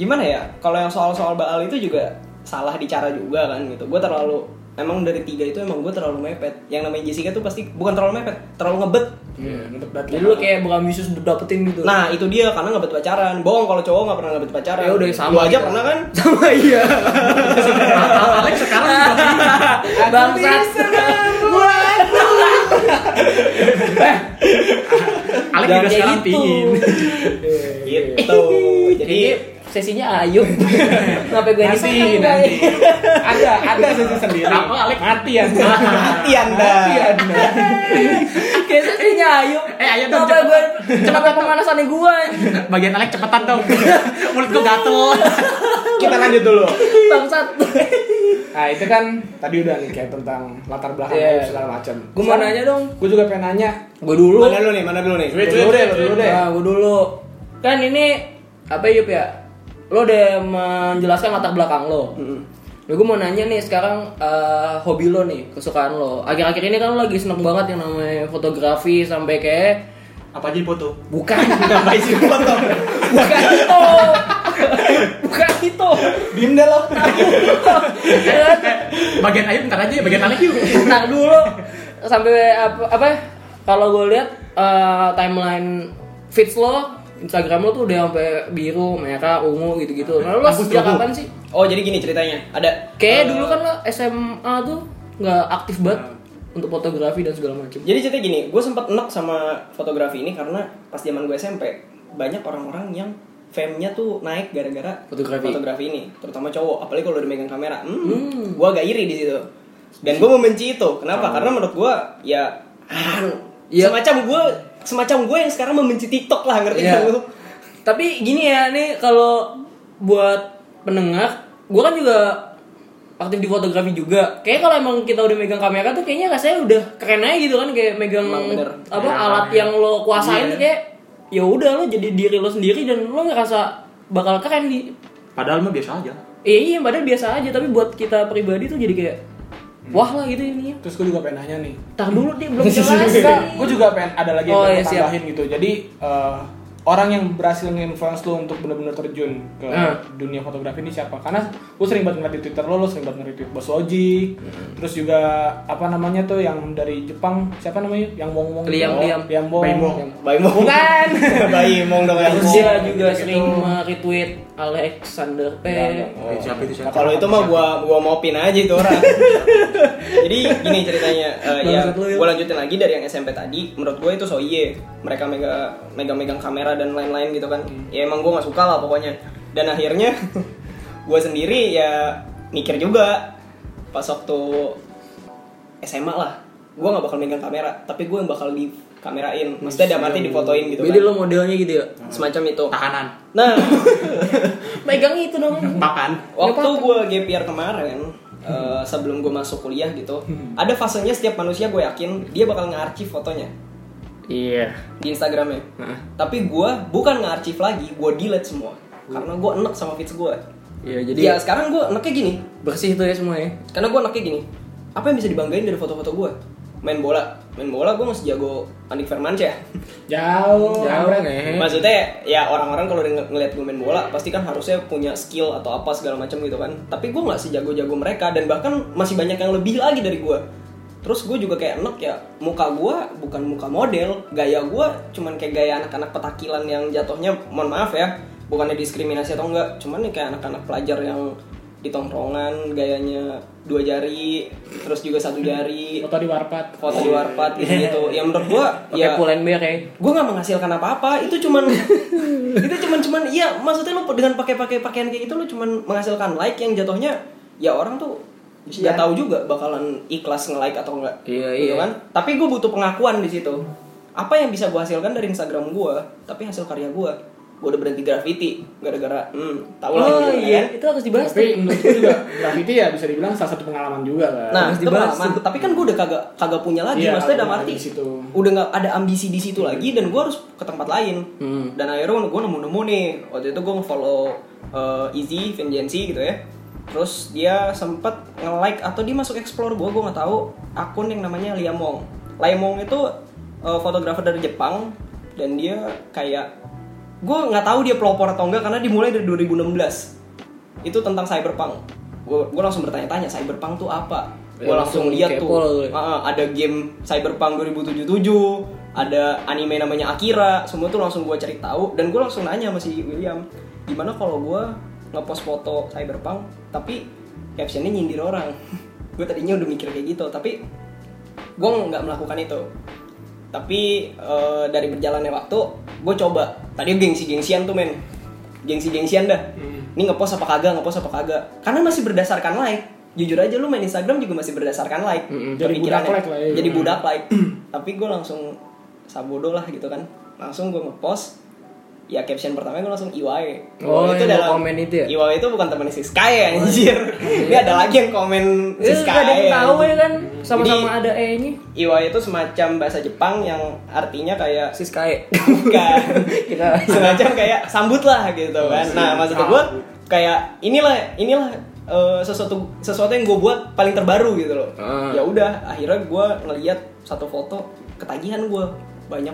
gimana ya? Kalau yang soal-soal baal itu juga salah bicara juga kan gitu. Gue terlalu, emang dari tiga itu emang gue terlalu mepet. Yang namanya Jessica tuh pasti bukan terlalu mepet, terlalu ngebet. Jadi lu kayak bukan misus untuk dapetin gitu. Nah itu dia, karena ngebet pacaran. Bohong kalau cowok nggak pernah ngebet pacaran. Ya udah sama. Lu aja pernah kan? Sama iya. Alex sekarang bangsat. Alex juga sekarang pingin. Gitu. Jadi sesinya Ayub. Sampai gue disini nanti. Ada sesi sendiri. Apa Alex mati Anda? Mati Anda. Kayak sesinya Ayub. Ayo dong cepet. Cepetan pemanasannya gue. Bagian Alex cepetan dong. Mulut gue gatel. Kita lanjut dulu. Bangsat. Nah itu kan tadi udah nih kayak tentang latar belakang segala macam. Gue mau nanya dong. Gue juga pengen nanya. Gue dulu. Mana dulu nih? Gue dulu deh. Gue dulu. Kan ini apa Yup ya? Lo udah menjelaskan latar belakang lo. Nah, gue mau nanya nih sekarang hobi lo nih, kesukaan lo. Akhir-akhir ini kan lo lagi seneng banget yang namanya fotografi sampai kayak apa aja foto? Bukan apa aja foto. Bukan itu. Diem deh lo. Bagian Ayub ntar aja, bagian Alex yuk. Ntar dulu sampai apa? Kalau gue lihat timeline feeds lo, Instagram lo tuh udah sampai biru, merah, ungu gitu-gitu. Nah, lo sejak kapan sih? Oh, jadi gini ceritanya. Ada kayak dulu kan lo SMA tuh enggak aktif banget untuk fotografi dan segala macam. Jadi ceritanya gini, gue sempat enek sama fotografi ini karena pas zaman gue SMP banyak orang-orang yang fame-nya tuh naik gara-gara fotografi ini, terutama cowok, apalagi kalau udah megang kamera. Gue agak iri di situ. Dan gue membenci itu. Kenapa? Karena menurut gue ya semacam gue yang sekarang membenci TikTok lah, ngerti kan lu? Tapi gini ya, nih kalau buat pendengar, gue kan juga aktif di fotografi juga. Kayaknya kalau emang kita udah megang kamera tuh kayaknya rasanya udah keren aja gitu kan, kayak megang alat yang lo kuasain tuh kayak ya udah lo jadi diri lo sendiri dan lo ngerasa bakal keren di. Padahal mah biasa aja. Iya, padahal biasa aja, tapi buat kita pribadi tuh jadi kayak wah lah gitu ini. Terus gue juga pengen nanya nih. Entar dulu nih belum jelas. Gue juga pengen ada lagi yang tambahin gitu. Jadi orang yang berhasil nge-influence lo untuk benar-benar terjun ke dunia fotografi ini siapa? Karena gue sering banget ngeliat di Twitter lo sering banget nge-retweet Bosojik. Terus juga apa namanya tuh yang dari Jepang, siapa namanya? Yang Wong. Liam Wong. Baymong. Bukan. Baymong dong yang Persija juga sering nge-retweet Alexander P. Siapa itu? Kalau itu mah gua mopin aja itu orang. Jadi gini ceritanya, ya gue lanjutin lagi dari yang SMP tadi. Menurut gue itu soye. Mereka megang kamera dan lain-lain gitu kan. Ya emang gue gak suka lah pokoknya. Dan akhirnya gue sendiri ya mikir juga pas waktu SMA lah, gue gak bakal megang kamera, tapi gue yang bakal dikamerain. Maksudnya dalam arti difotoin gitu kan. Jadi lo modelnya gitu ya? Semacam itu. Tahanan. Nah megang itu dong. Pakan. Waktu gue GPR kemarin, sebelum gue masuk kuliah gitu, ada fasenya setiap manusia gue yakin dia bakal nge-archive fotonya. Iya. Di Instagramnya. Tapi gue bukan nge-archive lagi, gue delete semua. Karena gue enek sama feeds gue. Iya, jadi ya sekarang gue eneknya gini. Bersih itu ya semua ya. Karena gue eneknya gini. Apa yang bisa dibanggain dari foto-foto gue? Main bola gue masih jago Andik Firmansyah. Jauh. Maksudnya ya orang-orang kalau ngeliat gue main bola pasti kan harusnya punya skill atau apa segala macam gitu kan. Tapi gue nggak sejago-jago mereka dan bahkan masih banyak yang lebih lagi dari gue. Terus gue juga kayak enek ya, muka gue bukan muka model, gaya gue cuman kayak gaya anak-anak petakilan yang jatuhnya, mohon maaf ya, bukannya diskriminasi atau enggak, cuman nih kayak anak-anak pelajar yang di tongkrongan, gayanya 2 jari, terus juga 1 jari, foto di warpat gitu. Ya menurut gue ya gue nggak menghasilkan apa-apa, itu cuman itu cuman iya, maksudnya lu dengan pakai pakaian kayak gitu lu cuman menghasilkan like yang jatuhnya ya orang tuh nggak tahu juga bakalan ikhlas nge-like atau enggak. Iya. Gitu kan? Tapi gue butuh pengakuan di situ. Apa yang bisa gue hasilkan dari Instagram gue, tapi hasil karya gue. Gue udah berhenti graffiti gara-gara tahu lah. Oh iya, kan? Itu harus dibahas. Tapi menurut gue juga graffiti ya bisa dibilang salah satu pengalaman juga kan. Nah, harus dibahas. Tapi kan gue udah kagak punya lagi, yeah, maksudnya udah mati. Udah nggak ada ambisi di situ lagi dan gue harus ke tempat lain. Dan akhirnya gue nemu nih waktu itu gue ngefollow Easy Vengeance gitu ya. Terus dia sempet nge-like atau dia masuk explore gue nggak tahu akun yang namanya Liam Wong. Liam Wong itu fotografer dari Jepang dan dia kayak gue nggak tahu dia pelopor atau enggak karena dimulai dari 2016 itu tentang cyberpunk. Gue langsung bertanya-tanya cyberpunk tuh apa. Gue langsung lihat tuh ada game cyberpunk 2077, ada anime namanya Akira, semua tuh langsung gue cari tahu dan gue langsung nanya sama si William gimana kalau gue ngepost foto cyberpunk tapi captionnya nyindir orang. Gue tadinya udah mikir kayak gitu tapi gue nggak melakukan itu. Tapi dari berjalannya waktu gue coba. Tadi gengsi-gengsian tuh men. Gengsi-gengsian dah. Ini ngepost apa kagak. Karena masih berdasarkan like. Jujur aja lu main Instagram juga masih berdasarkan like. Jadi budak like lah ya. Jadi budak like. Tapi gue langsung sabodo lah gitu kan. Langsung gue ngepost. Ya caption pertama gue langsung IY. Oh itu dalam komen itu ya? IY itu bukan teman si Sky anjir. Ini ada lagi yang komen si Sky. Gak ada yang tahu ya kan. Sama-sama jadi, ada E-nya. IY itu semacam bahasa Jepang yang artinya kayak si Sky. Bukan. Semacam kayak sambutlah gitu kan. Nah maksud gue kayak inilah sesuatu yang gue buat paling terbaru gitu loh. Ya udah akhirnya gue ngeliat satu foto ketagihan gue. banyak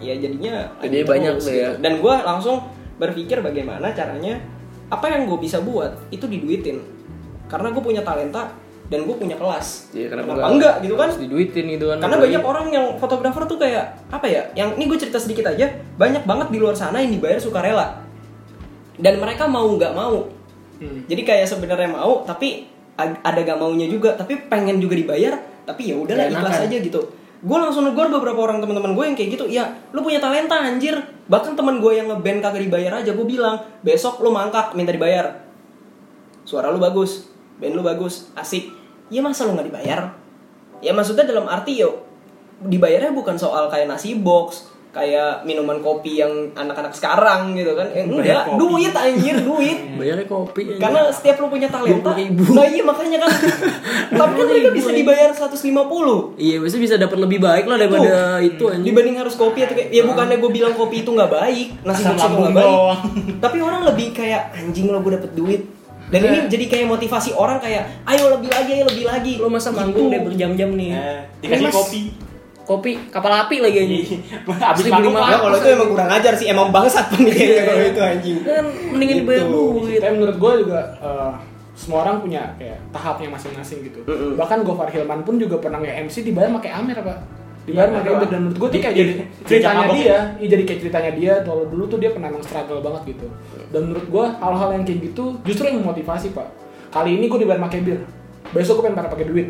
ya jadinya banyak tuh ya gitu. Dan gue langsung berpikir bagaimana caranya apa yang gue bisa buat itu diduitin karena gue punya talenta dan gue punya kelas ya, kenapa enggak gitu kan diduitin gitu kan karena banyak orang yang fotografer tuh kayak apa ya yang ini gue cerita sedikit aja banyak banget di luar sana yang dibayar sukarela dan mereka mau nggak mau jadi kayak sebenarnya mau tapi ada gak maunya juga tapi pengen juga dibayar tapi ya udahlah ikhlas aja gitu. Gue langsung negor beberapa orang teman-teman gue yang kayak gitu. Ya lu punya talenta anjir. Bahkan teman gue yang ngeband kagak dibayar aja. Gue bilang besok lu mangkak minta dibayar. Suara lu bagus, band lu bagus, asik. Ya masa lu gak dibayar? Ya maksudnya dalam arti yo dibayarnya bukan soal kayak nasi box, kayak minuman kopi yang anak-anak sekarang gitu kan. Enggak, duit anjir, duit. Bayarnya kopi. Karena setiap lu punya talenta. Nah iya makanya kan. Tapi kan mereka bisa dibayar 150. Iya, biasanya bisa dapat lebih baik lah daripada itu anjir. Dibanding harus kopi atau kayak ya bukannya gue bilang kopi itu enggak baik, nasi box itu enggak baik. Tapi orang lebih kayak anjing lo gue dapet duit. Dan ini jadi kayak motivasi orang kayak ayo lebih lagi, ayo lebih lagi. Lo masa manggung udah berjam-jam nih. Dikasih kopi kapal api lagi anjing. Abis beli mahal kalau itu emang kurang ajar sih, emang bangsat pemikirannya kalau itu anjing. Kan mendingin dibayar duit. Tapi menurut gue juga semua orang punya kayak tahapnya masing-masing gitu. Bahkan Gofar Hilman pun juga pernah nge-MC dibayar pakai Amer apa? Dibayar pakai Uber dan menurut gue tuh kayak jadi ceritanya dia, iya jadi kayak ceritanya dia kalau dulu tuh dia pernah emang struggle banget gitu. Dan menurut gue hal-hal yang kayak gitu justru yang memotivasi, Pak. Kali ini gue dibayar pakai bir. Besok gue pengen pakai duit.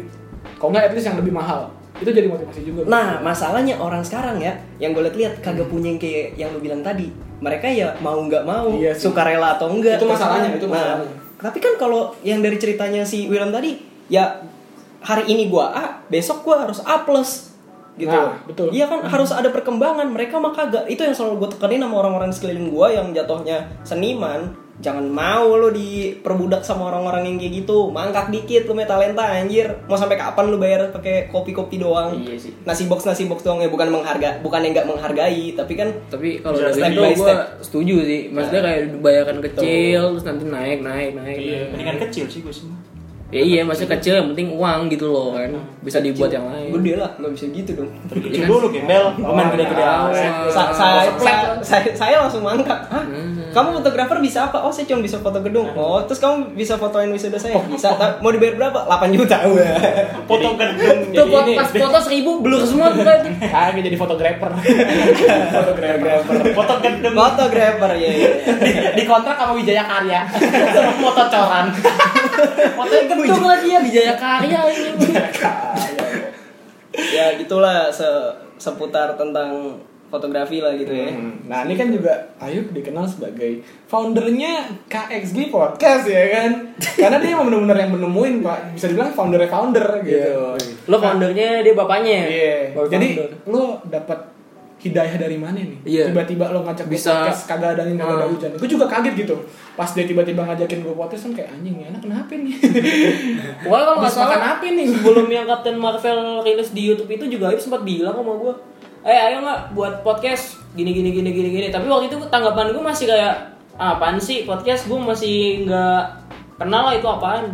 Kalau enggak at least yang lebih mahal. Itu jadi motivasi juga. Nah, masalahnya orang sekarang ya, yang gue lihat kagak punya yang kayak yang lu bilang tadi. Mereka ya mau nggak mau, iya sukarela atau enggak. Itu masalahnya, itu masalahnya. Nah, tapi kan kalau yang dari ceritanya si William tadi, ya hari ini gue A, besok gue harus A+. Gitu. Nah, betul. Iya kan harus ada perkembangan. Mereka mah kagak. Itu yang selalu gue tekenin sama orang-orang sekeliling gue yang jatuhnya seniman. Jangan mau lo diperbudak sama orang-orang yang kayak gitu. Mangkak dikit lo punya talenta anjir. Mau sampai kapan lo bayar pakai kopi-kopi doang? Iya sih. Nasi box doang ya, bukan menghargai, bukan yang enggak menghargai, tapi kan tapi kalau dari step by step setuju sih. Maksudnya kayak bayarkan kecil terus nanti naik. Iya. Mendingan kecil sih gue sih. Ya iya, maksudnya kecil yang penting uang gitu loh kan. Bisa dibuat yang lain. Gede lah, enggak bisa gitu dong. Terkecil dulu gembel, komen gede-gede. Saya langsung mangkak. Hah? Kamu fotografer bisa apa? Oh, saya cuma bisa foto gedung. Oh, terus kamu bisa fotoin wisuda saya? Bisa. Mau dibayar berapa? 8 juta. Foto gedung. Tuh pas foto 1.000 blur semua tuh kan. Ah, jadi fotografer. Foto gedung. Fotografer ya. Di kontrak sama Wijaya Karya. Foto coran. Foto gedung lagi ya Wijaya Karya ini. Ya gitulah seputar tentang fotografi lah gitu ya. Nah ini kan juga Ayub dikenal sebagai foundernya KXG Podcast ya kan. Karena dia benar-benar yang menemuin Pak. Bisa dibilang founder gitu. Lo foundernya dia bapaknya. Iya. Jadi lo dapat hidayah dari mana nih? Yeah. Tiba-tiba lo ngajak gue podcast, kagak ada angin, kagak ada hujan. Gue juga kaget gitu. Pas dia tiba-tiba ngajakin gue podcast, kan kayak anjing, ya anak kenapa nih? Wah, kalau nggak salah kenapa nih? Sebelum yang Captain Marvel rilis di YouTube itu juga Ayub sempat bilang sama gue, ayo nggak buat podcast gini. Tapi waktu itu tanggapan gue masih kayak, apaan sih podcast? Gue masih nggak kenal lah itu apaan.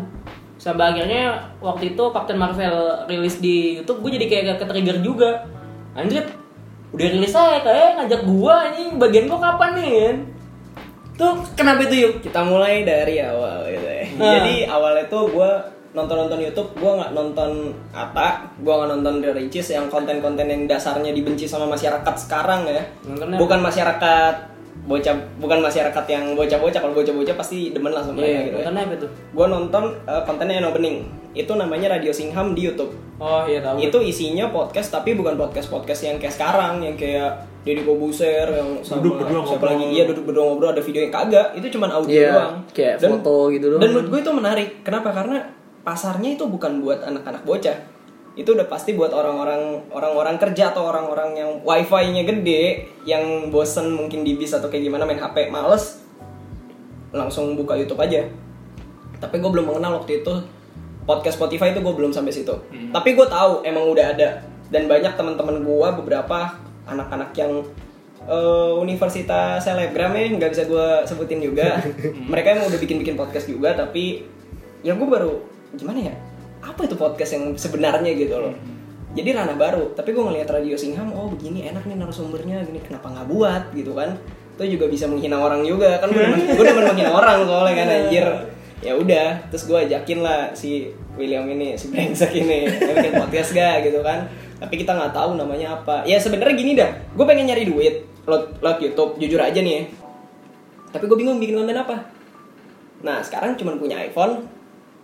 Sampai akhirnya waktu itu Captain Marvel rilis di YouTube, gue jadi kayak ketrigger juga. Anjir, udah rilis aja kayak ngajak gua ini bagian gua kapan nih kan? Tuh kenapa itu yuk? Kita mulai dari awal gitu ya. Jadi awalnya tuh gua nonton YouTube, gua nggak nonton Ata, gua nggak nonton The Riches yang konten-konten yang dasarnya dibenci sama masyarakat sekarang ya. Bukan masyarakat bocah, bukan masyarakat yang bocah-bocah, kalau bocah-bocah pasti demen lah sama dia gitu. Nonton apa tuh? Gua nonton kontennya Eno Bening. Itu namanya Radio Singham di YouTube. Oh iya tahu. Itu isinya podcast tapi bukan podcast yang kayak sekarang yang kayak Deddy Kobuser yang sama siapa lagi, iya duduk berdua ngobrol ada videonya, kagak. Itu cuma audio doang. Kayak dan, foto gitu doang. Dan menurut gue itu menarik. Kenapa? Karena pasarnya itu bukan buat anak-anak bocah. Itu udah pasti buat orang-orang kerja atau orang-orang yang wifi-nya gede, yang bosen mungkin di bis atau kayak gimana main HP, males langsung buka YouTube aja. Tapi gue belum mengenal waktu itu podcast Spotify, itu gue belum sampai situ. Tapi gue tahu emang udah ada, dan banyak teman-teman gue beberapa anak-anak yang universitas selebgramnya nggak bisa gue sebutin juga. Mereka emang udah bikin podcast juga, tapi ya gue baru gimana ya, apa itu podcast yang sebenarnya gitu loh. Jadi ranah baru. Tapi gue ngeliat Radio Singham, oh begini enak nih narasumbernya, gini kenapa nggak buat gitu kan? Itu juga bisa menghina orang juga kan. Gue udah menghina orang soalnya kan anjir. Ya udah, terus gue ajakin lah si William ini, si brengsek ini, bikin podcast gak gitu kan. Tapi kita nggak tahu namanya apa. Ya sebenarnya gini dah, gue pengen nyari duit, upload YouTube, jujur aja nih ya. Tapi gue bingung bikin konten apa. Nah sekarang cuma punya iPhone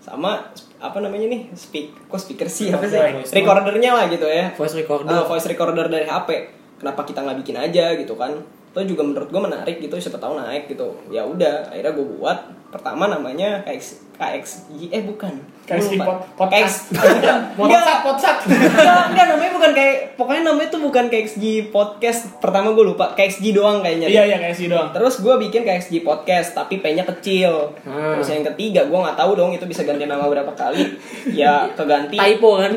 sama apa namanya nih, speaker sih apa sih, recordernya lah gitu ya. Voice recorder dari HP. Kenapa kita nggak bikin aja gitu kan? Itu juga menurut gue menarik gitu, siapa tahu naik gitu. Ya udah, akhirnya gue buat. Pertama namanya KXG Podcast namanya bukan kayak, pokoknya namanya tuh bukan KXG Podcast. Pertama gue lupa, KXG doang kayaknya. Iya KXG doang. Terus gue bikin KXG Podcast tapi P-nya kecil. Terus yang ketiga gue nggak tahu dong itu bisa ganti nama berapa kali. Ya keganti. Typo kan?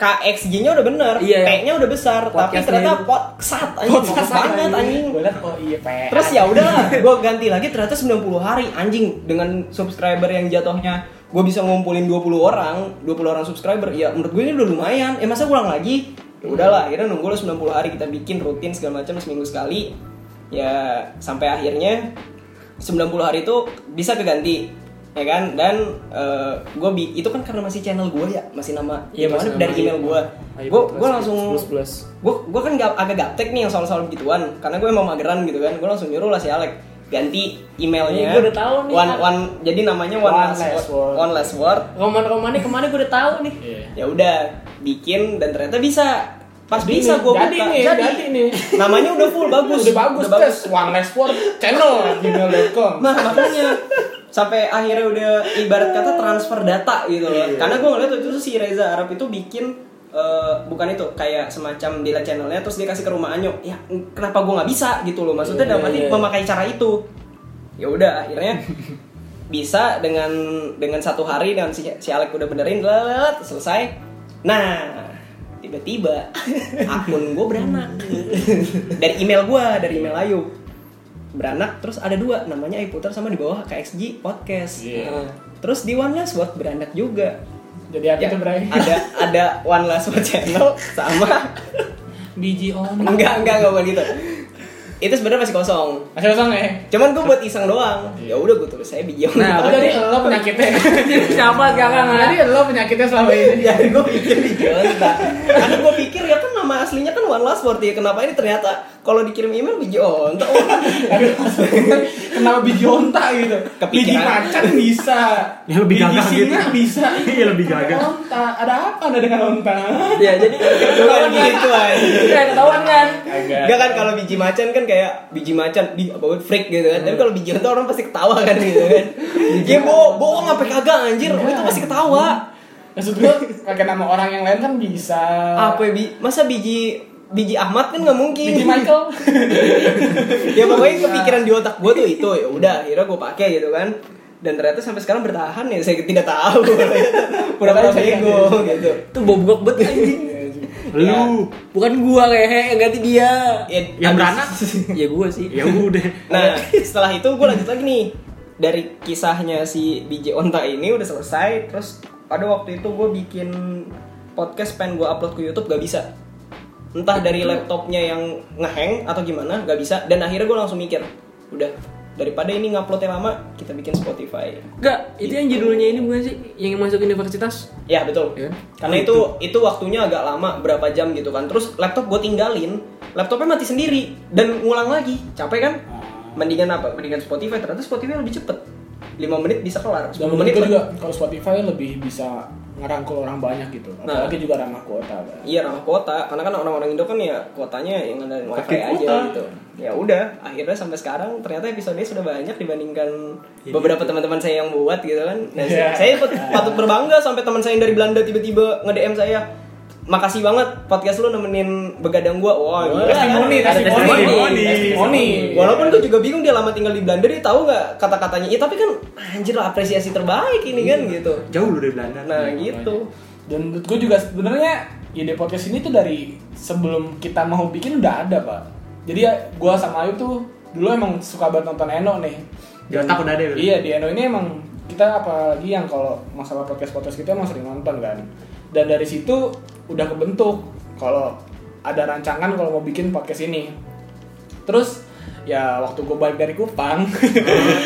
KXG-nya udah bener, iya. P-nya udah besar, podcast tapi ternyata podcast banget anjing. Terus ya udah, gue ganti lagi ternyata 90 hari. Anjing, dengan subscriber yang jatuhnya gue bisa ngumpulin 20 orang subscriber, ya menurut gue ini udah lumayan. Masa ulang lagi? Ya udahlah, akhirnya nunggu 90 hari kita bikin rutin segala macam seminggu sekali. Ya sampai akhirnya 90 hari itu bisa keganti, ya kan? Dan gue itu kan karena masih channel gue ya, masih nama. Ya masih dari email gue. Gue langsung gue kan agak gaptek nih yang soal-soal begituan, karena gue emang mageran gitu kan. Gue langsung nyuruh lah si Alex ganti emailnya. Gue udah tahu nih. Jadi namanya One Less Word. Roman-romannya kemana gue udah tahu nih. Yeah. Ya udah bikin dan ternyata bisa. Pas jadi bisa gue buka. Jadi nih. Namanya udah full bagus. udah bagus. One Less Word channel gmail.com. Nah, makanya sampai akhirnya udah ibarat kata transfer data gitu loh. Yeah. Karena gue ngeliat itu si Reza Arab itu bikin bukan itu kayak semacam dila channelnya, terus dia kasih ke rumah Anyo. Ya kenapa gue nggak bisa gitu loh, maksudnya dalam arti memakai cara itu. Ya udah akhirnya bisa dengan satu hari, dan si Alek udah benerin, lalat selesai. Nah tiba-tiba akun gue beranak dari email Ayub beranak. Terus ada dua namanya, Ayub Putra sama di bawah KXG Podcast. Terus di One Less Word beranak juga. Jadi apa ya, itu berarti? Ada One Less Word channel sama BG on. Enggak bukan gitu. Itu sebenarnya masih kosong. Cuman gue buat iseng doang. Ya udah gue tulis saya BG on. Nah, jadi lo penyakitnya. Siapa sekarang? Jadi lo penyakitnya selama ini. Jadi gue pikir BG on. Karena gue pikir ya kan nama aslinya kan One Less Word ya. Kenapa ini ternyata kalau dikirim email BG on? Kenapa biji onta gitu? Biji macan bisa, ya lebih gagah gitu. Biji singa bisa, ya lebih gagah. Onta, ada apa anda dengan onta? Ya jadi ketahuan gitu kan? Ketahuan kan? Enggak kan kalau biji macan kan kayak biji macan di apa freak gitu kan? Tapi kalau biji onta orang pasti ketawa kan gitu kan? Dia bohong apa kagak anjir? Itu pasti ketawa. Maksud gue kagak nama orang yang lain kan bisa. Apa masa biji Biji Ahmad kan nggak mungkin. Biji Michael. Ya pokoknya kepikiran di otak gue tuh itu, ya udah akhirnya gue pakai gitu kan. Dan ternyata sampai sekarang bertahan ya, saya tidak tahu. Pura-pura bego gitu. Tuh bobok bet anjing. Lu ya, bukan gua kayak ganti dia. Ya, yang beranak. Ya gua sih. Ya udah. Nah, setelah itu gua lanjut lagi nih. Dari kisahnya si BJ Onta ini udah selesai, terus pada waktu itu gua bikin podcast pengen gua upload ke YouTube gak bisa. Entah dari laptopnya yang ngehang atau gimana, gak bisa. Dan akhirnya gua langsung mikir, udah daripada ini nguploadnya lama, kita bikin Spotify. Enggak, itu gitu. Yang judulnya ini bukan sih yang masuk universitas? Ya, betul. Ya. Karena itu waktunya agak lama, berapa jam gitu kan. Terus laptop gue tinggalin, laptopnya mati sendiri dan ngulang lagi. Capek kan? Mendingan apa? Mendingan Spotify. Ternyata Spotify lebih cepet. 5 menit bisa kelar. 10 menit juga kalau Spotify lebih bisa ngerangkul orang banyak gitu. Apalagi juga ramah kota. Kan? Iya, ramah kota. Karena kan orang-orang Indo kan ya kotanya yang ada wifi aja gitu. Ya udah, akhirnya sampai sekarang ternyata episodenya sudah banyak dibandingkan ya, beberapa teman-teman saya yang buat gitu kan. Nah, yeah. Saya patut berbangga sampai teman saya yang dari Belanda tiba-tiba nge-DM saya. Makasih banget podcast lu nemenin begadang gua. Wah, wow, testimoni. Walaupun gua juga bingung dia lama tinggal di Belanda, dia tahu enggak kata-katanya. Ya tapi kan anjir lah apresiasi terbaik ini kan gitu. Jauh lu dari Belanda. Nah, gitu. Dan menurut gua juga sebenarnya ide podcast ini tuh dari sebelum kita mau bikin udah ada, Pak. Jadi ya gua sama Ayub tuh dulu emang suka banget nonton Eno nih. Di otak udah ada. Iya, di Eno ini emang kita apalagi yang kalau masalah podcast kita emang sering nonton kan. Dan dari situ udah kebentuk kalau ada rancangan kalau mau bikin podcast ini. Terus ya waktu gue balik dari Kupang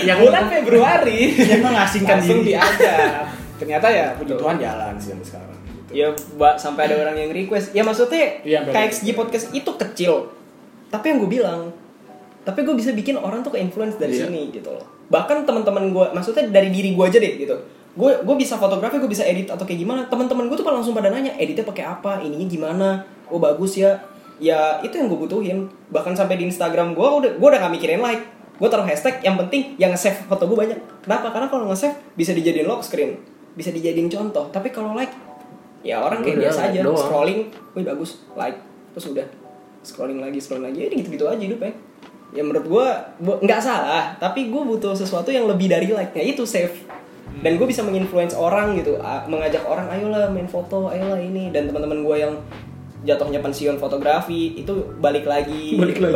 yang bulan Februari yang mengasingkan langsung diajak. Ternyata ya puji Tuhan jalan sih sampai sekarang gitu. Ya Mbak, sampai ada orang yang request. Ya maksudnya ya, KXG Podcast itu kecil. Tapi yang gue bilang, tapi gue bisa bikin orang tuh ke-influence dari sini gitu loh. Bahkan teman-teman gue, maksudnya dari diri gue aja deh gitu. Gue bisa fotografi, gue bisa edit atau kayak gimana. Teman-teman gue tuh langsung pada nanya, editnya pakai apa, ininya gimana. Oh bagus ya. Ya itu yang gue butuhin. Bahkan sampai di Instagram gue udah gak mikirin like. Gue taruh hashtag, yang penting yang nge-save foto gue banyak. Kenapa? Karena kalau nge-save bisa dijadiin lock screen, bisa dijadiin contoh. Tapi kalau like, ya orang kayak biasa aja doang. Scrolling, wih bagus, like. Terus udah scrolling lagi. Ya gitu-gitu aja hidupnya. Ya menurut gue gak salah. Tapi gue butuh sesuatu yang lebih dari like. Nah itu save. Dan gue bisa menginfluence orang gitu, mengajak orang ayolah main foto, ayolah ini. Dan teman-teman gue yang jatuhnya pensiun fotografi itu balik lagi buat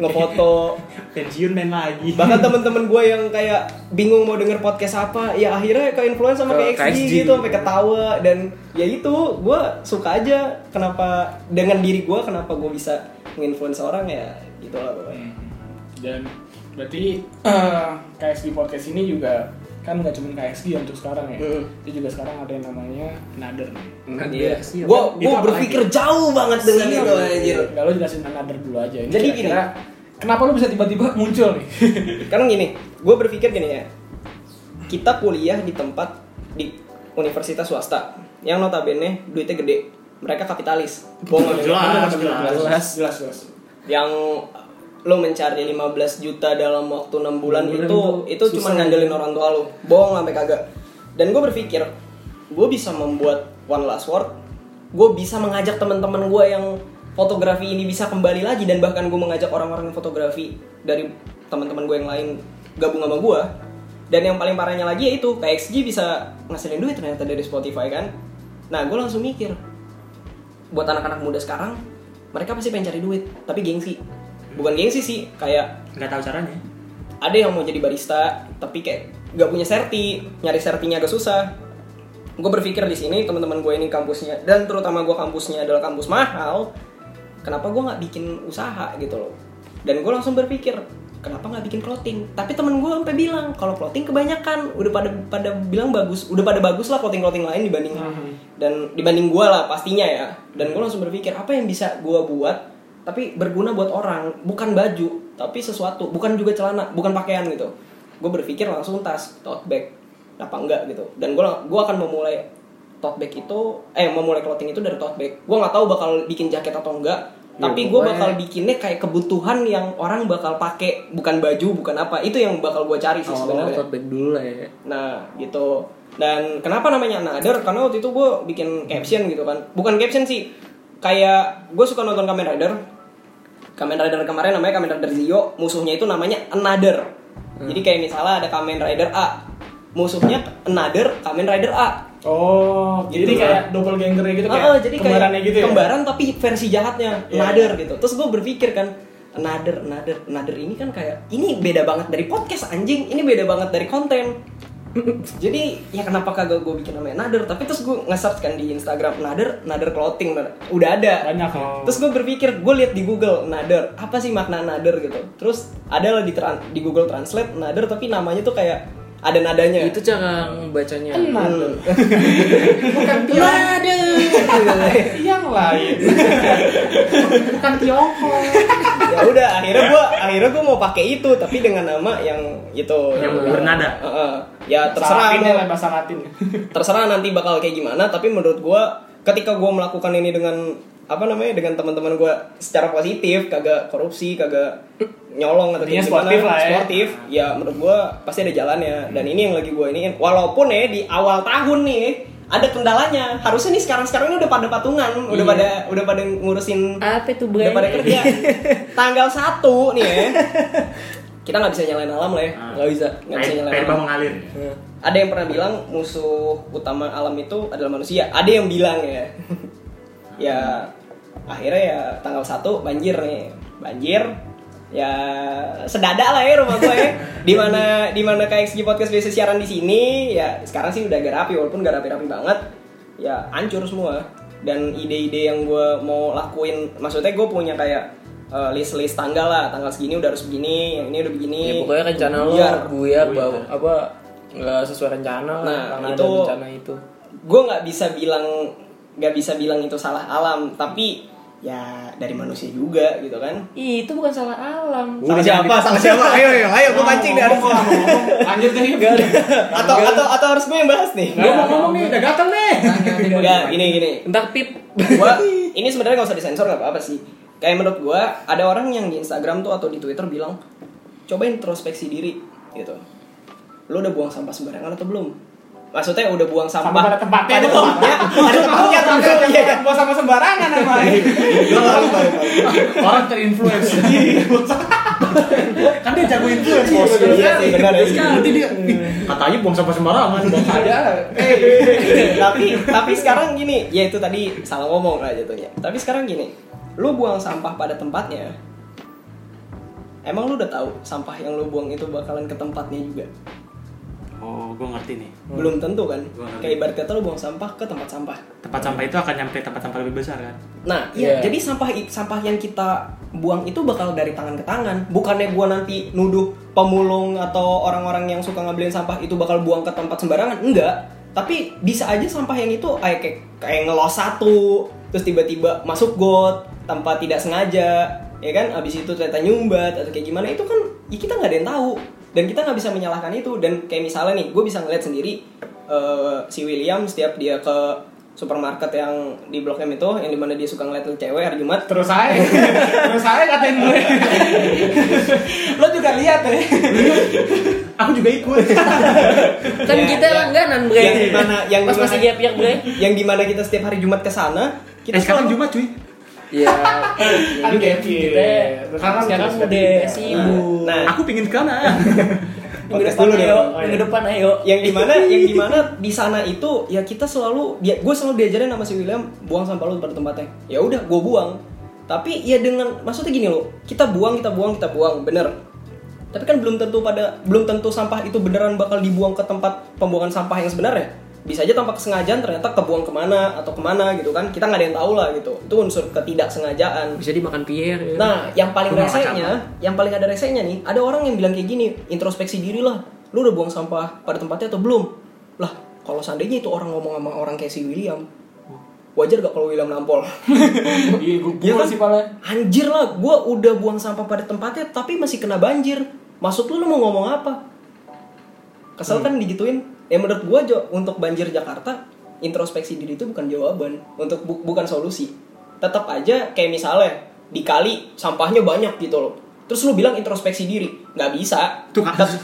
ngefoto. Pensiun main lagi. Bahkan teman-teman gue yang kayak bingung mau denger podcast apa, ya akhirnya ke-influence sama KXG gitu sampai ketawa. Dan ya itu gue suka aja kenapa dengan diri gue kenapa gue bisa menginfluence orang ya gitulah pokoknya. Dan berarti KXG podcast ini juga kan nggak cuma KXG untuk sekarang ya, itu juga sekarang ada yang namanya Nader. Iya. Gue berpikir jauh banget dengan itu anjir. Nggak, lo jelasin Nader dulu aja. Ini jadi gini, kenapa lo bisa tiba-tiba muncul nih? Karena gini, gue berpikir gini ya, kita kuliah di tempat di universitas swasta yang notabene duitnya gede, mereka kapitalis. Jelas. Yang lo mencari 15 juta dalam waktu 6 bulan itu cuma ngandelin orang tua lo. Bohong sampai kagak. Dan gue berpikir, gue bisa membuat One Less Word. Gue bisa mengajak teman-teman gue yang fotografi ini bisa kembali lagi. Dan bahkan gue mengajak orang-orang yang fotografi dari teman-teman gue yang lain gabung sama gue. Dan yang paling parahnya lagi yaitu KXG bisa ngasilin duit ternyata dari Spotify kan. Nah gue langsung mikir, buat anak-anak muda sekarang, mereka pasti pengen cari duit, tapi gengsi. Bukan gengsi sih, kayak nggak tahu caranya. Ada yang mau jadi barista tapi kayak nggak punya serti, nyari sertinya agak susah. Gue berpikir di sini teman-teman gue ini kampusnya dan terutama gue kampusnya adalah kampus mahal. Kenapa gue nggak bikin usaha gitu loh? Dan gue langsung berpikir kenapa nggak bikin clothing? Tapi temen gue sampai bilang kalau clothing kebanyakan udah pada bilang bagus, udah pada bagus lah clothing lain dibanding dan dibanding gue lah pastinya ya. Dan gue langsung berpikir apa yang bisa gue buat? Tapi berguna buat orang, bukan baju, tapi sesuatu, bukan juga celana, bukan pakaian gitu. Gue berpikir langsung tas, tote bag, apa enggak gitu. Dan gue akan memulai tote bag itu, memulai clothing itu dari tote bag. Gue nggak tahu bakal bikin jaket atau enggak, ya, tapi gue bakal bikinnya kayak kebutuhan yang orang bakal pakai, bukan baju, bukan apa. Itu yang bakal gue cari sih sebenarnya. Tote bag dulu lah ya. Nah gitu. Dan kenapa namanya Nader? Karena waktu itu gue bikin caption gitu kan. Bukan caption sih. kayak gue suka nonton Kamen Rider kemarin namanya Kamen Rider Zio, musuhnya itu namanya Nader. Jadi kayak misalnya ada Kamen Rider A, musuhnya Nader Kamen Rider A. Oh, gitu, jadi kayak double ganger gitu, kayak jadi kembarannya kayak gitu ya? Kembaran tapi versi jahatnya, yeah. Nader gitu. Terus gue berpikir kan, Nader ini kan kayak, ini beda banget dari podcast anjing, ini beda banget dari konten. Jadi ya kenapa kagak gue bikin namanya Nader. Tapi terus gue nge-search kan di Instagram, Nader clothing udah ada banyak. Terus gue berpikir, gue lihat di Google Nader, apa sih makna Nader gitu. Terus ada lah di Google Translate Nader, tapi namanya tuh kayak ada nadanya. Itu cara bacanya Nader. Bukan Nader. Yang lain. Bukan Tiongkok. Ya udah, akhirnya gue mau pakai itu tapi dengan nama yang itu yang bernada. Ya terserah lah bahasa Latin. Terserah nanti bakal kayak gimana, tapi menurut gue ketika gue melakukan ini dengan dengan teman-teman gue secara positif, kagak korupsi, kagak nyolong atau gimana, sportif ya menurut gue pasti ada jalannya. Dan ini yang lagi gue iniin, walaupun ya di awal tahun nih ada kendalanya. Harusnya nih sekarang ini udah pada patungan, iya. udah pada ngurusin apa itu, udah pada kerja. Tanggal 1 nih ya. Kita nggak bisa nyalain alam lah ya, nggak bisa nyalain alam. Mengalir. Ada yang pernah bilang musuh utama alam itu adalah manusia. Ada yang bilang ya. Ya akhirnya ya tanggal 1 banjir nih. Banjir ya sedada lah ya rumah gue ya. Di mana KXG Podcast biasa siaran di sini ya, sekarang sih udah gak rapi, walaupun gak rapi-rapi banget. Ya hancur semua. Dan ide-ide yang gue mau lakuin, maksudnya gue punya kayak list tanggal lah, tanggal segini udah harus begini, yang ini udah begini. Ya pokoknya rencana lo buyar apa enggak sesuai rencana. Nah, itu rencana itu. Gue nggak bisa bilang itu salah alam, tapi ya dari manusia juga gitu kan. Ih, itu bukan salah alam. Salah siapa? Ayo gua pancing deh. Lanjut nih. Atau harus gue yang bahas nih. Gua mau ngomong nih, udah gatel nih. Enggak, gini. Entar pip. Gua ini sebenarnya enggak usah disensor, enggak apa-apa sih. Kayak menurut gua ada orang yang di Instagram tuh atau di Twitter bilang, "Coba introspeksi diri." gitu. Lu udah buang sampah sembarangan atau belum? Maksudnya udah buang sampah pada tempatnya. Ada tempatnya. Buang sampah sembarangan namanya. Orang terinfluence. Kan dia jago influence. Benar. Katanya buang sampah sembarangan. Tapi sekarang gini, ya itu tadi salah ngomong lah jatuhnya. Tapi sekarang gini, lu buang sampah pada tempatnya. Emang lu udah tahu sampah yang lu buang itu bakalan ke tempatnya juga? Oh, gue ngerti nih. Belum tentu kan. Kayak ibarat kata lo buang sampah ke tempat sampah. Tempat sampah itu akan nyampe tempat sampah lebih besar kan. Nah, iya. Jadi sampah yang kita buang itu bakal dari tangan ke tangan. Bukannya gue nanti nuduh pemulung atau orang-orang yang suka ngambilin sampah itu bakal buang ke tempat sembarangan. Enggak. Tapi bisa aja sampah yang itu kayak ngelos satu, terus tiba-tiba masuk got tanpa tidak sengaja, ya kan? Abis itu ternyata nyumbat atau kayak gimana, itu kan ya kita nggak ada yang tahu. Dan kita nggak bisa menyalahkan itu. Dan kayak misalnya nih, gue bisa ngeliat sendiri si William setiap dia ke supermarket yang di Blok M itu, yang dimana dia suka ngeliat cewek hari Jumat. Terus saya katain gue. Lo juga lihat ya. Aku juga ikut. Kan ya, kita langganan bre. Yang dimana masih gap-gap bre. Yang dimana kita setiap hari Jumat kesana. Sekarang Jumat cuy. Ya, kan kita sekarang udah sibuk. Nah, aku pingin ke sana. Minggu depan ayo. Yang dimana di sana itu ya kita selalu gue selalu diajarin sama si William, buang sampah lu pada tempatnya. Ya udah, gue buang. Tapi ya dengan maksudnya gini loh, kita buang, bener. Tapi kan belum tentu sampah itu beneran bakal dibuang ke tempat pembuangan sampah yang sebenarnya. Bisa aja tanpa kesengajaan ternyata kebuang kemana atau kemana gitu kan, kita nggak ada yang tahu lah gitu. Itu unsur ketidaksengajaan, bisa dimakan pier ya. Nah yang paling ada resenya nih, ada orang yang bilang kayak gini, introspeksi diri lah, lu udah buang sampah pada tempatnya atau belum. Lah kalau seandainya itu orang ngomong sama orang kayak si William, wajar gak kalau William nampol? Iya kan sih pala. Anjir lah, gue udah buang sampah pada tempatnya tapi masih kena banjir, maksud lu mau ngomong apa? Kesel kan digituin. Ya menurut gue untuk banjir Jakarta, introspeksi diri itu bukan jawaban, untuk bukan solusi. Tetap aja kayak misalnya di kali sampahnya banyak gitu loh. Terus lu bilang introspeksi diri, nggak bisa. Tuh kan, tetap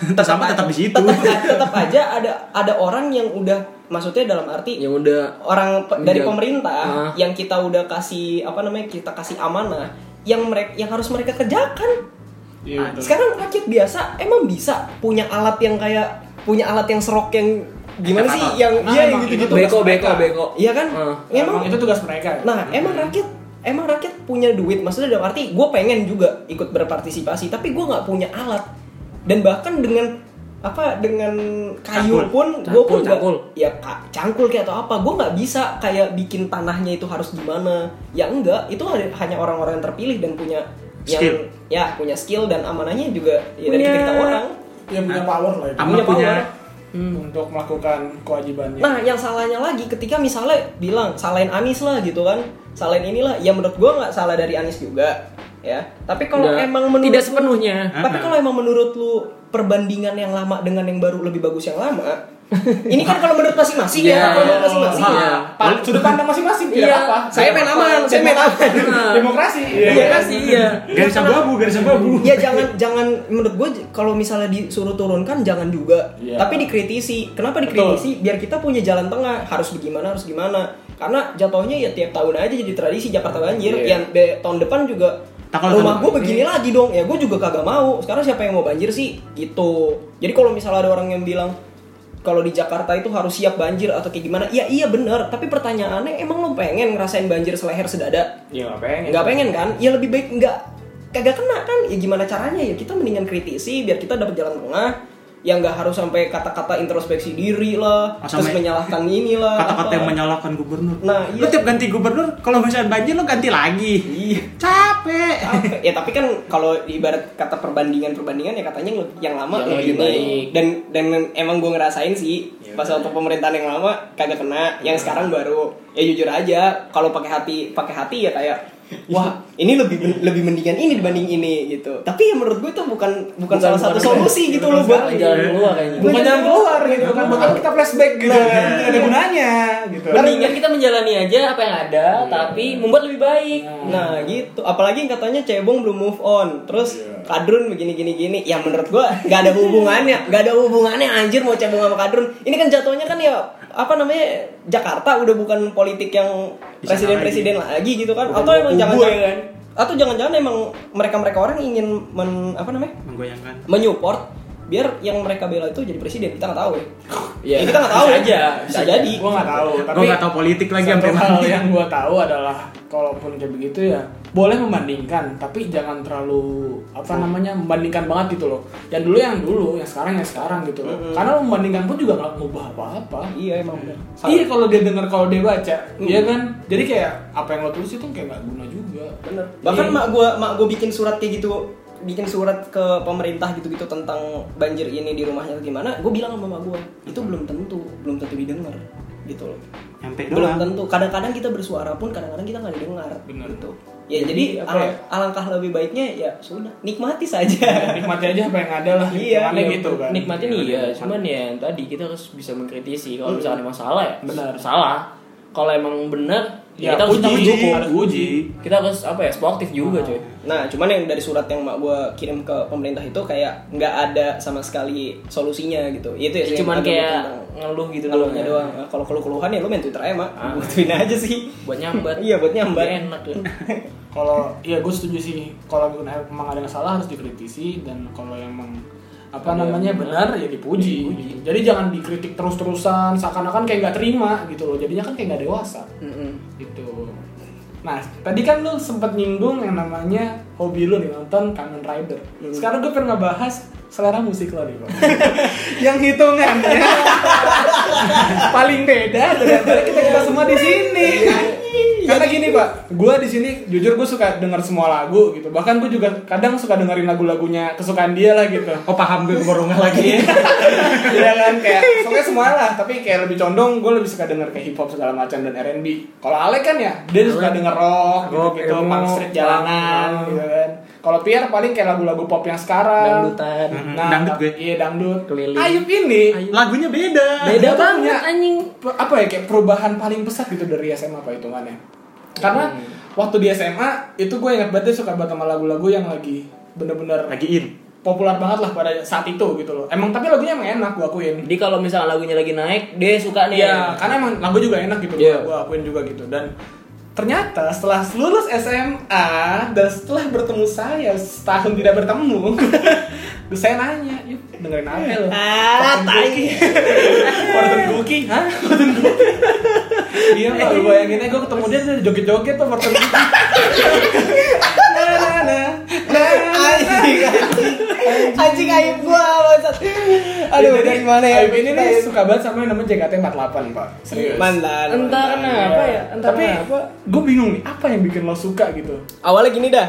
di situ. Tetap aja ada orang yang udah, maksudnya dalam arti yang udah orang dari pemerintah yang kita udah kasih kita kasih amanah yang harus mereka kerjakan. Ya, sekarang rakyat biasa emang bisa punya alat yang kayak punya alat yang serok yang gimana sih yang iya gitu-gitu. Beko. Iya kan? Emang itu tugas mereka. Nah, Emang rakyat punya duit, maksudnya dalam arti gue pengen juga ikut berpartisipasi, tapi gue nggak punya alat, dan bahkan dengan kayu pun gue pun cangkul kayak atau apa, gue nggak bisa kayak bikin tanahnya itu harus gimana, ya enggak, itu hanya orang-orang yang terpilih dan punya skill, punya skill dan amanahnya juga ya dari cerita orang, yang punya power lah, untuk melakukan kewajibannya. Nah, yang salahnya lagi ketika misalnya bilang salahin Anies lah gitu kan, salahin inilah, ya menurut gue nggak salah dari Anies juga, ya. Tapi kalau emang menurut tidak sepenuhnya. Tapi kalau emang menurut lu perbandingan yang lama dengan yang baru lebih bagus yang lama, ini kan kalau menurut masing-masing sudut pandang masing-masing apa. Saya main aman, demokrasi. Garis abu-abu. Ya jangan menurut gue kalau misalnya disuruh turunkan jangan juga. Yeah. Tapi dikritisi. Kenapa dikritisi? Betul. Biar kita punya jalan tengah, harus gimana. Karena jatuhnya ya tiap tahun aja jadi tradisi Jakarta banjir. Yeah. Yang tahun depan juga rumah gue begini lagi dong. Ya gue juga kagak mau. Sekarang siapa yang mau banjir sih? Gitu. Jadi kalau misalnya ada orang yang bilang kalau di Jakarta itu harus siap banjir atau kayak gimana? Ya iya benar, tapi pertanyaannya emang lo pengen ngerasain banjir seleher sedada? Ya nggak pengen kan? Ya lebih baik kagak kena kan? Ya gimana caranya? Ya kita mendingan kritisi biar kita dapat jalan tengah yang nggak harus sampai kata-kata introspeksi diri lah, terus menyalahkan inilah. Kata-kata yang menyalahkan gubernur. Nah, lo tiap ganti gubernur, kalau misalnya banjir lo ganti lagi. Iya. Capek. Ya tapi kan kalau ibarat kata perbandingan ya katanya yang lama lebih baik. Dan emang gue ngerasain sih pas waktu pemerintahan yang lama kagak kena, yang sekarang baru. Ya jujur aja, kalau pakai hati ya kayak wah, ini lebih mendingan ini dibanding ini gitu. Tapi ya menurut gue itu bukan salah satu solusi gitu loh buat jalan keluar gitu kan. Bahkan kita flashback gitu kan. Tidak ada gunanya gitu. Mendingan kita menjalani aja apa yang ada tapi membuat lebih baik. Nah, gitu. Apalagi katanya Cebong belum move on. Terus Kadrun begini-gini. Ya menurut gue enggak ada hubungannya anjir mau Cebong sama Kadrun. Ini kan jatuhnya kan ya Jakarta udah bukan politik yang presiden-presiden lagi gitu kan. Atau emang jangan-jangan emang mereka orang ingin menggoyangkan, menyupport biar yang mereka bela itu jadi presiden. Kita nggak tahu ya. Kita nggak tahu aja. Bisa jadi. Gue nggak tahu. Tapi gue nggak tahu politik lagi. Hal yang gue tahu adalah kalaupun kayak begitu ya boleh membandingkan, tapi jangan terlalu membandingkan banget gitu loh. Yang dulu, yang sekarang gitu loh. Karena membandingkan pun juga nggak ngubah apa-apa. Iya emang. Iya kalau dia dengar, kalau dia baca, iya kan. Jadi kayak apa yang lo tulis itu kayak nggak guna juga. Bener. Bahkan mak gue bikin surat kayak gitu, bikin surat ke pemerintah gitu-gitu tentang banjir ini di rumahnya gimana. Gue bilang sama mak gue itu belum tentu didengar gitu loh. Belum tentu. Kadang-kadang kita bersuara pun kadang-kadang kita nggak didengar. Bener. Gitu. Ya jadi alangkah lebih baiknya ya sudah nikmati saja. Nikmati aja apa yang ada lah. Iya gitu kan. Nikmatin iya. Cuman ya tadi kita harus bisa mengkritisi kalau misalnya masalah ya. Benar. Salah. Kalau emang benar ya kita harus uji. Kita harus sportif juga coy. Nah, cuman yang dari surat yang mak gue kirim ke pemerintah itu kayak nggak ada sama sekali solusinya gitu. Itu ya cuman kayak ngeluh gitu doang. Nah, kalau keluhan ya lu main Twitter aja, Mak. Butuin aja sih. Buat nyambat. Iya, buat nyambat. Enak tuh. Kalau gue setuju sih, kalau memang ada yang salah harus dikritisi, dan kalau emang benar ya dipuji. Jadi jangan dikritik terus-terusan seakan-akan kayak nggak terima gitu loh. Jadinya kan kayak nggak dewasa. Gitu. Nah, tadi kan lu sempet nyinggung yang namanya hobi lu nih, nonton Kamen Rider. Sekarang gue pernah bahas selera musik lo nih, Bang. Yang hitungannya paling beda dari kita semua di sini. Karena gini, Pak, gue di sini jujur gue suka denger semua lagu gitu. Bahkan gue juga kadang suka dengerin lagu-lagunya kesukaan dia lah gitu. Oh, paham gue ngomongnya lagi. Iya kan, kayak soalnya semua lah, tapi kayak lebih condong gue lebih suka denger kayak hip hop segala macam dan R&B. Kalau Ale kan ya, dia suka denger rock gitu, punk street jalanan gitu kan. Kalau Pierre paling kayak lagu-lagu pop yang sekarang. Dangdutan. Nah, dangdut gue. Iya, dangdut. Keliling. Ayub ini lagunya beda. Beda banget anjing. Kayak perubahan paling besar gitu dari SMA apa hitungannya. Karena waktu di SMA itu gue ingat banget suka banget sama lagu-lagu yang lagi bener-bener lagi in, populer banget lah pada saat itu gitu loh. Emang tapi lagunya emang enak, gua akuin. Jadi kalau misalnya lagunya lagi naik, dia suka nih. Iya, karena emang lagu juga enak gitu, gua akuin juga gitu. Dan ternyata setelah lulus SMA dan setelah bertemu saya setahun tidak bertemu, terus saya nanya, yuk dengerin apa lo? Ah, tai. Portuguki, hah? Portuguki. Dia kalau gue bayanginnya gue ketemu dia joget-joget tuh Portuguki. Anjing aib gua banget. Aduh, ya, dari mana ya? Aib ini nih suka banget sama yang namanya JKT48, Pak. Serius. Entar kenapa ya? Tapi apa? Gua bingung nih, apa yang bikin lo suka gitu? Awalnya gini dah.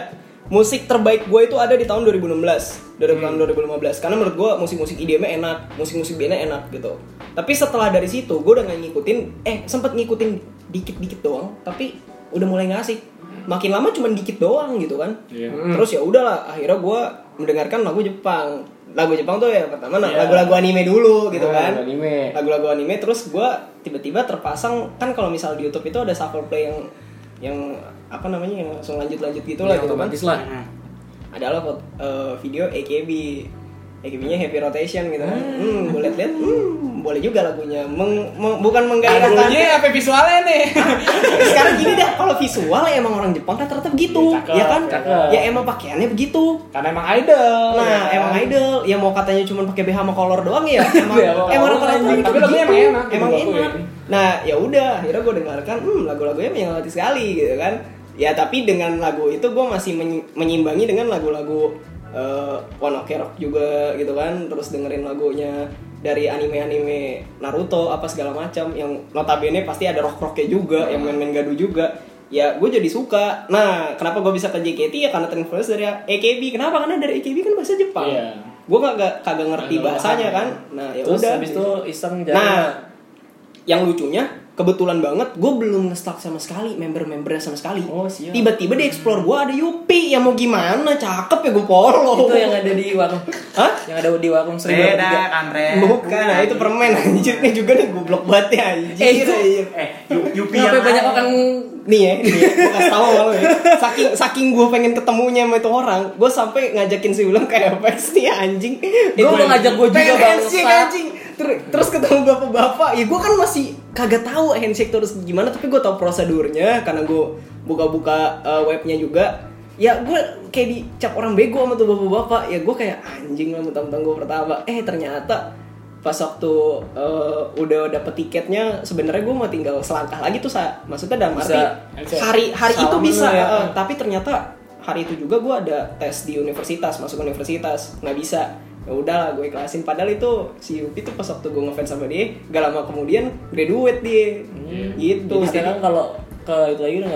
Musik terbaik gua itu ada di tahun 2016, dari tahun 2015. Karena menurut gua musik-musik IDM enak, musik-musik bandnya enak gitu. Tapi setelah dari situ gua udah enggak ngikutin, sempat ngikutin dikit-dikit doang, tapi udah mulai enggak asik. Makin lama cuma dikit doang gitu kan. Yeah. Terus ya udahlah, akhirnya gue mendengarkan lagu Jepang. Lagu Jepang tuh ya pertama lagu-lagu anime dulu gitu kan. Lagu-lagu anime, terus gue tiba-tiba terpasang kan kalau misal di YouTube itu ada shuffle play yang apa namanya yang langsung lanjut-lanjut gitu lah gitu kan. Adalah video AKB-nya Happy Rotation gitu kan. Boleh lihat. Boleh juga lagunya. Bukan menggairahkan. Lagunya apa visualnya nih? Sekarang gini dah, kalau visual emang orang Jepang rata-rata begitu. Ya kan? Cakep. Ya emang pakaiannya begitu. Karena emang idol. Nah, emang idol. Ya mau katanya cuma pakai BH sama kolor doang ya. Emang rata-rata gitu. Tapi lagunya emang enak. Nah, ya udah, akhirnya gue dengarkan, lagu-lagunya menyelati sekali gitu kan. Ya tapi dengan lagu itu gue masih menyimbangi dengan lagu-lagu One Ok Rock juga gitu kan, terus dengerin lagunya dari anime-anime Naruto apa segala macam yang notabene pasti ada rock-rocknya juga, yang main-main gaduh juga. Ya gue jadi suka. Nah, kenapa gue bisa ke JKT ya karena terinfluence dari AKB. Kenapa? Karena dari AKB kan bahasa Jepang. Yeah. Gue kagak ngerti bahasanya kan. Nah, ya terus udah. Habis itu iseng jalan. Nah, yang lucunya kebetulan banget gue belum nge-stalk sama sekali member-membernya sama sekali. Oh, tiba-tiba di explore gue ada Yupi. Ya mau gimana, cakep ya gue follow. Itu yang ada di warung. Hah? Yang ada di warung Seribu. Beda kamret. Bukan, nah, itu permen anjir nih juga nih goblok banget ya anjir. Yupi yang banyak orang nih ya. Gue kasih tau sama lo ya. Saking gue pengen ketemunya sama itu orang, gue sampai ngajakin si William kayak Apex nih anjing. Gue udah ngajak gue juga anjing. Terus ketemu bapak-bapak, ya gue kan masih kagak tahu handshake terus gimana, tapi gue tahu prosedurnya karena gue buka-buka webnya juga. Ya gue kayak dicap orang bego sama tuh bapak-bapak, ya gue kayak anjing lah mentang-mentang gue pertama. Ternyata pas waktu udah dapet tiketnya, sebenarnya gue mau tinggal selangkah lagi tuh, maksudnya dalam arti hari itu bisa, ya. Tapi ternyata hari itu juga gue ada tes di universitas, masuk universitas nggak bisa. Ya udahlah gue ikhlasin, padahal itu si Yupi tuh pas waktu gue ngefans sama dia gak lama kemudian graduate dia. Gitu. Jadi sekarang kalau ke itu lagi udah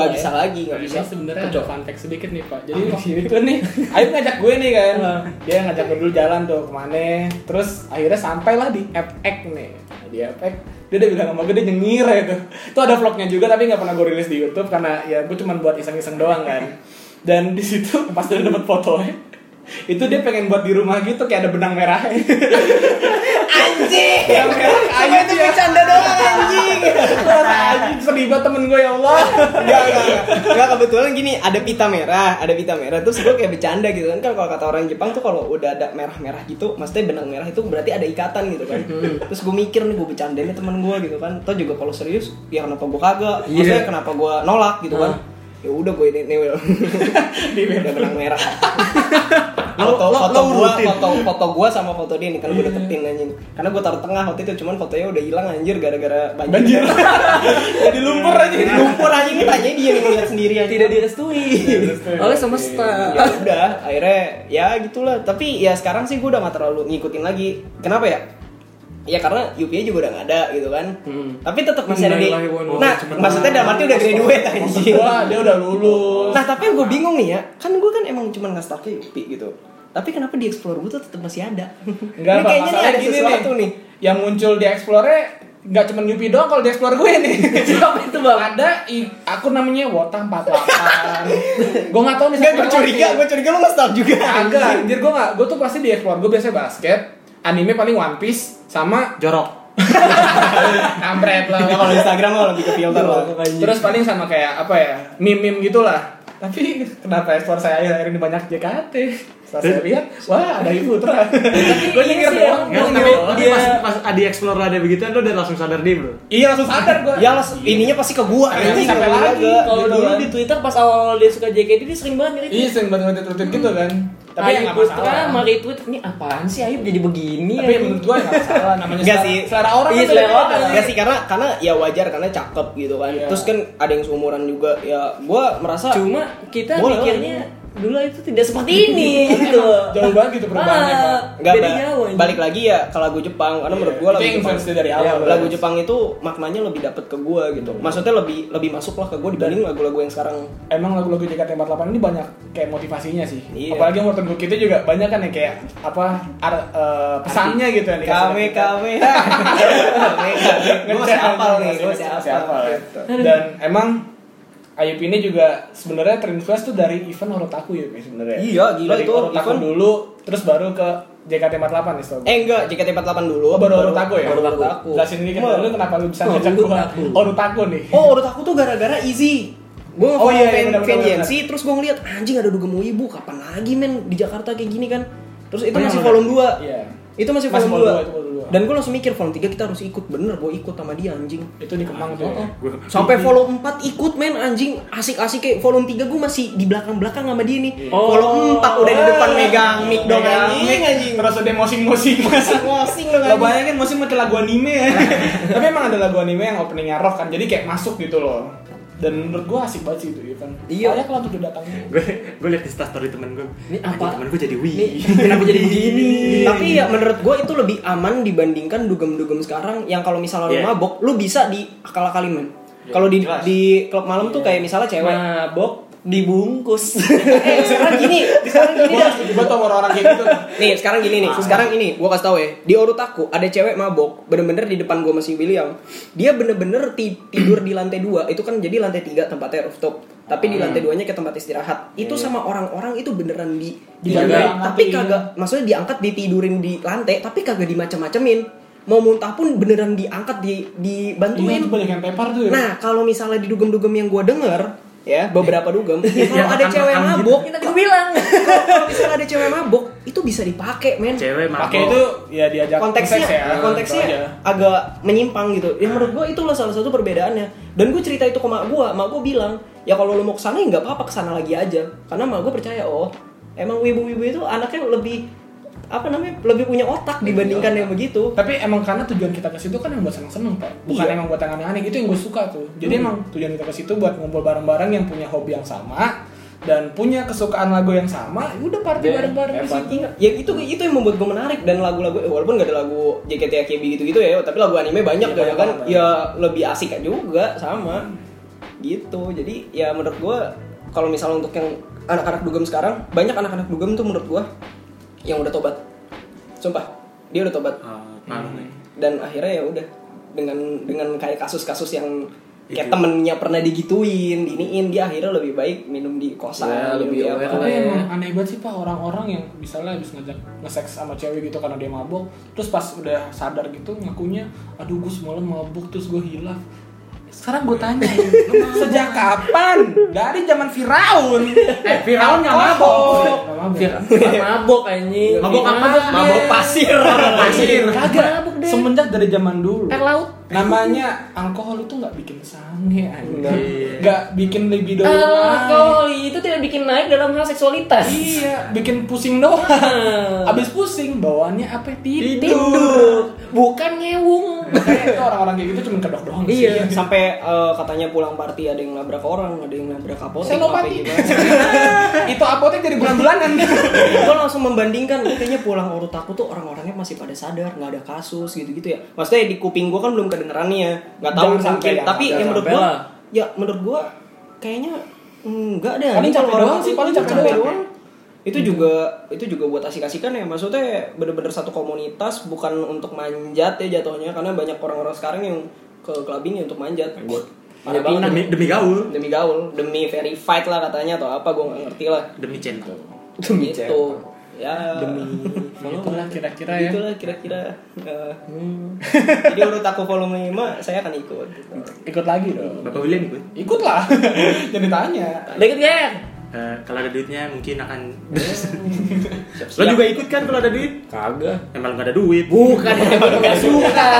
nggak bisa lagi. Ini sebenarnya ada konteks sedikit nih Pak. Jadi waktu itu nih Ayub ngajak gue nih kan, dia ngajak gue dulu jalan tuh kemana, terus akhirnya sampailah di Apex nih. Di Apex dia udah bilang sama gue, dia nyengir gitu. Itu ada vlognya juga tapi nggak pernah gue rilis di YouTube karena ya gue cuma buat iseng-iseng doang kan. Dan di situ pas dia dapat fotonya, itu dia pengen buat di rumah gitu kayak ada benang merah. Anjing. Benang merah. Ayo itu bercanda doang anjing. Anjing seribat temen gue ya Allah. Enggak kebetulan gini, ada pita merah. Terus gue kayak bercanda gitu kan kalau kata orang Jepang tuh kalau udah ada merah-merah gitu, maksudnya benang merah itu berarti ada ikatan gitu kan. Terus gue mikir nih gue bercandain temen gue gitu kan. Toh juga kalau serius, ya kenapa gue kagak? Maksudnya kenapa gue nolak gitu kan? Ya udah gue ini Will. Di benang merah. Foto gue sama foto dia nih, karena gue deketin anjing. Karena gue taruh tengah waktu itu, cuman fotonya udah hilang anjir gara-gara banjir. Jadi lumpur aja. Lumpur anjing ini tanya dia ngeliat sendiri aja. Tidak direstui oleh semesta. Ya udah, akhirnya ya gitulah. Tapi ya sekarang sih gue udah gak terlalu ngikutin lagi. Kenapa ya? Ya karena UPI juga udah gak ada gitu kan. Tapi tetap masih ada di. Nah, maksudnya dalam arti udah graduate anjing. Wah, dia udah lulus. Nah, tapi yang gue bingung nih ya, kan gue kan emang cuma nge-stalknya UPI gitu. Tapi kenapa di Explore gue tuh tetap masih ada? Enggak apa-apa. Kayaknya ada sesuatu nih. Yang muncul di Explore-nya enggak cuma Yupi doang kalau di Explore gue nih. Siapa itu, Bang? Ada akun namanya Wota48. Gue enggak tahu nih siapa. Gue curiga lu nge-stalk juga. Enggak, anjir gue enggak. Gue tuh pasti di Explore gue biasanya basket, anime paling One Piece sama jorok. Kampret lah. Kalau Instagram lo lebih ke filter lo. Terus paling sama kayak apa ya? Meme-meme gitulah. Tapi kenapa store saya akhir-akhir ini banyak JKT? Setelah saya lihat, wah ada Ayub Putra. Gue nyengir doang. Tapi dia pas Adi Explore ada begituan, lo udah langsung sadar dia bro? Iya langsung sadar gue. Ya ininya pasti ke gue. Kalau dulu di Twitter pas awal dia suka JKT, dia sering banget nge-retweet. Iya sering banget nge-retweet gitu kan. Ayub Putra mau retweet, ini apaan sih Ayub jadi begini? Tapi menurut gue gak masalah, namanya selera orang. Iya selera orang. Gak sih, karena ya wajar, karena cakep gitu kan. Terus kan ada yang seumuran juga, ya gue merasa. Cuma kita mikirnya dulu itu tidak seperti ini gitu. Jauh banget gitu perubahannya Pak. Beda jauh. Balik lagi ya ke lagu Jepang, karena menurut gue lagu Jepang dari awal. Lagu Jepang itu maknanya lebih dapat ke gue gitu. Maksudnya lebih masuklah ke gue dibanding lagu-lagu yang sekarang. Emang lagu-lagu JKT48 ini banyak kayak motivasinya sih. Iya. Apalagi yang Morton Book itu juga banyak kan ya kayak apa pesannya gitu yang dikasih. Kami. Gue hafal nih, Dan emang Ayub ini juga sebenarnya terinfluence tuh dari event Orutaku ya sebenarnya. Iya, gila dari itu Orutaku event dulu terus baru ke JKT48 nih setelah. Enggak, JKT48 dulu baru Orutaku ya. Orutaku. Jelasin dikit dulu kenapa lu bisa ngajak gua Orutaku nih. Oh, Orutaku tuh gara-gara Easy. Gua fan Easy terus gua ngeliat anjing ada dugem ibu kapan lagi men di Jakarta kayak gini kan. Terus itu masih volume 2. Iya. Itu masih volume 2. Dan gue langsung mikir volume 3 kita harus ikut, bener gue ikut sama dia anjing. Itu di Kemang tuh. Sampai volume 4 ikut men anjing, asik-asik kayak volume 3 gue masih di belakang-belakang sama dia nih. Volume 4 udah di depan megang mic dong anjing. Terus udah mosing-mosing dong anjing. Lo bayangin mosing macam lagu anime ya. Tapi emang ada lagu anime yang openingnya rock kan, jadi kayak masuk gitu loh. Dan menurut gue asik banget sih itu event. Iya. Soalnya kalau udah datang gue lihat di story temen gue. Ini apa? Temen gue jadi kenapa jadi begini? Tapi ya menurut gue itu lebih aman dibandingkan dugem-dugem sekarang yang kalau misalnya lu mabok, lu bisa diakal-akalin men. Kalau di klub malam tuh kayak misalnya cewek mabok dibungkus. Sekarang gini, gue tau orang-orang kayak gitu. Nih sekarang gini nih, sekarang ini gue kasih tau ya. Di Orutaku ada cewek mabok, bener-bener di depan gue masih William. Dia bener-bener tidur di lantai 2, itu kan jadi lantai 3 tempatnya rooftop. Tapi di lantai 2-nya kayak tempat istirahat. Itu sama orang-orang itu beneran diangkat. Tapi kagak, maksudnya diangkat ditidurin di lantai, tapi kagak dimacem-macemin. Mau muntah pun beneran diangkat dibantuin. Nah kalau misalnya di dugem-dugem yang gue denger ya beberapa dugem ya, kalau ada cewek mabuk kita juga bilang kalau misalnya ada cewek mabuk itu bisa dipakai men. Cewek mabuk pakai itu ya diajak konteksnya agak menyimpang gitu ya. Menurut gue itulah salah satu perbedaannya. Dan gue cerita itu ke mak gue bilang ya kalau lo mau kesana ya nggak apa-apa, kesana lagi aja, karena mak gue percaya emang wibu-wibu itu anaknya lebih lebih punya otak dibandingkan yang begitu. Tapi emang karena tujuan kita ke situ kan yang buat seneng-seneng Pak. Bukan emang buat yang aneh-aneh, itu yang gue suka tuh. Jadi emang tujuan kita ke situ buat ngumpul bareng-bareng yang punya hobi yang sama dan punya kesukaan lagu yang sama, udah party bareng-bareng di situ. Ya itu yang membuat gue menarik. Dan lagu-lagu walaupun gak ada lagu JKT AKB gitu-gitu ya, tapi lagu anime banyak ya, kan. Ya lebih asik aja juga sama. Gitu. Jadi ya menurut gue kalau misalnya untuk yang anak-anak dugem sekarang, banyak anak-anak dugem tuh menurut gue yang udah tobat, sumpah dia udah tobat, dan akhirnya ya udah dengan kayak kasus-kasus yang kayak itu. Temennya pernah digituin, diiniin, dia akhirnya lebih baik minum di kosan, lebih apa. Tapi emang aneh banget sih Pak orang-orang yang misalnya habis ngajak nge-seks sama cewek gitu karena dia mabok, terus pas udah sadar gitu ngakunya, aduh gue semalam mabok terus gue hilaf. Sekarang gue tanya, sejak kapan? Dari zaman Firaun. Firaun nggak mabok. Mabok anjing. Mabok apa? Mabok pasir. Kagak. Semenjak dari zaman dulu. Air laut. Namanya alkohol itu nggak bikin sange anjing. Nggak bikin libido. Alkohol itu tidak bikin naik dalam hal seksualitas. Iya. Bikin pusing doang. Abis pusing bawaannya apa? Tidur. Bukan ngewung. Kayak itu orang-orang kayak gitu cuma kedok doang sih. Iya. Sampai katanya pulang party ada yang nabrak orang, ada yang nabrak apotek. Selopati. Itu apotek jadi bulan-bulanan. Gue langsung membandingkan, kayaknya pulang Orutaku tuh orang-orangnya masih pada sadar, nggak ada kasus gitu-gitu ya. Maksudnya di kuping gue kan belum kedengeran nih ya, nggak tahu mungkin. Tapi yang menurut gue kayaknya nggak ada. Paling capek doang sih, paling capek doang. Itu juga buat asik-asikan ya, maksudnya bener-bener satu komunitas, bukan untuk manjat ya jatuhnya, karena banyak orang-orang sekarang yang ke clubbing untuk manjat. Demi gaul, demi verified lah katanya atau apa, gue nggak ngerti lah. Demi centang. Ya, itulah kira-kira ya. Jadi menurut aku volume 5 saya akan ikut. Ikut lagi dong. Bapak William ikut. Ikutlah. Jangan ditanya. Ikut ya. kalau ada duitnya mungkin akan lo juga ikut kan kalau ada duit? Kagak. Emang gak ada duit? Bukan, ya gue gak suka.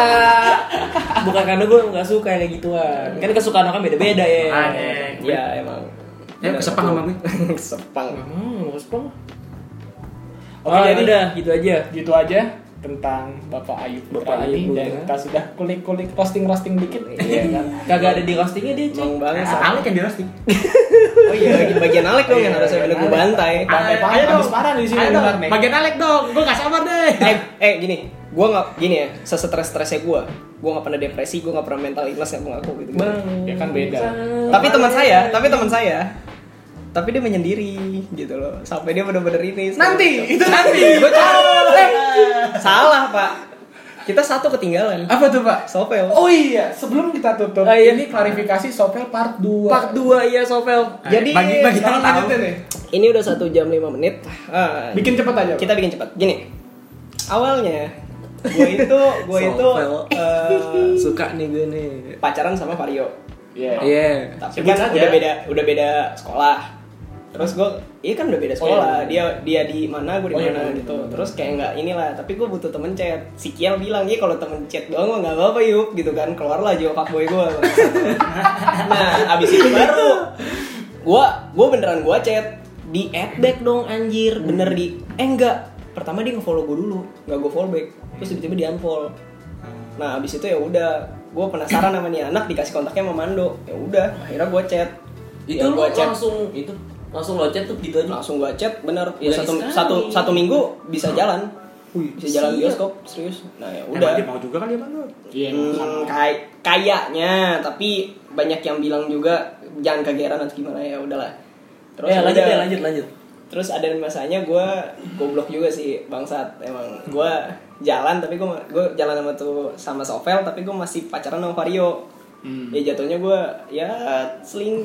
Bukan karena gue gak suka kayak gituan. Kan kesukaan orang beda-beda ya. Aneh. Iya emang. Ya kesepang sama gue. Kesepang. Kesepang. Oke, jadi udah gitu aja. Gitu aja tentang Bapak Ayub Putra ini, dan kita sudah kulik-kulik roasting-roasting dikit. Iya, kagak ada di roastingnya dia, cuy. Bang banget. Alek yang di roasting. Oh iya, bagian Alek dong yang harusnya bener gue bantai. Ayo dong, parah di sini. Bagian Alek dong, gue enggak sabar deh. Gini. Gue enggak gini ya, se-stres-stresnya gue enggak pernah depresi, gue enggak pernah mental illness, gue ngaku gitu. Ya kan beda. Tapi teman saya tapi dia menyendiri gitu loh, sampai dia bener-bener ini nanti salah pak, kita satu ketinggalan. Apa tuh pak? Sovel. Oh iya, sebelum kita tutup ini klarifikasi Sovel part 2 iya Sovel. Jadi bagi yang tahu ini udah 1 jam 5 menit. Bikin cepet aja pak. Kita bikin cepet gini. Awalnya gue itu suka nih gue nih pacaran sama Vario. Tapi kan udah beda sekolah. Terus gue, iya kan udah beda sekolah, dia di mana, gue di mana gitu. Terus kayak nggak inilah, tapi gue butuh temen chat. Si Kiel bilang, iya kalau temen chat doang gue nggak apa-apa yuk, gitu kan, keluarlah jiwa fuckboy gue. Nah, abis itu baru gue beneran gue chat di add back dong anjir, bener di, enggak. Pertama dia ngefollow gue dulu, nggak gue follow back, terus tiba-tiba di unfollow. Nah, abis itu ya udah, gue penasaran sama nih anak, dikasih kontaknya sama Mando. Ya udah, akhirnya gue chat. Itu ya, langsung lo chat tuh gitu aja. Langsung gue chat, bener. Ya, satu minggu bisa jalan. Bisa jalan bioskop, serius. Nah, ya udah. Dia mau juga kali ya Mando. Kayaknya, tapi banyak yang bilang juga jangan kegeran atau gimana, ya udahlah. Terus ya, lanjut. Terus ada masanya gue goblok juga sih, bangsat emang. Gue jalan tapi gue jalan sama Sovel, tapi gue masih pacaran sama Vario. Ya jatuhnya gue ya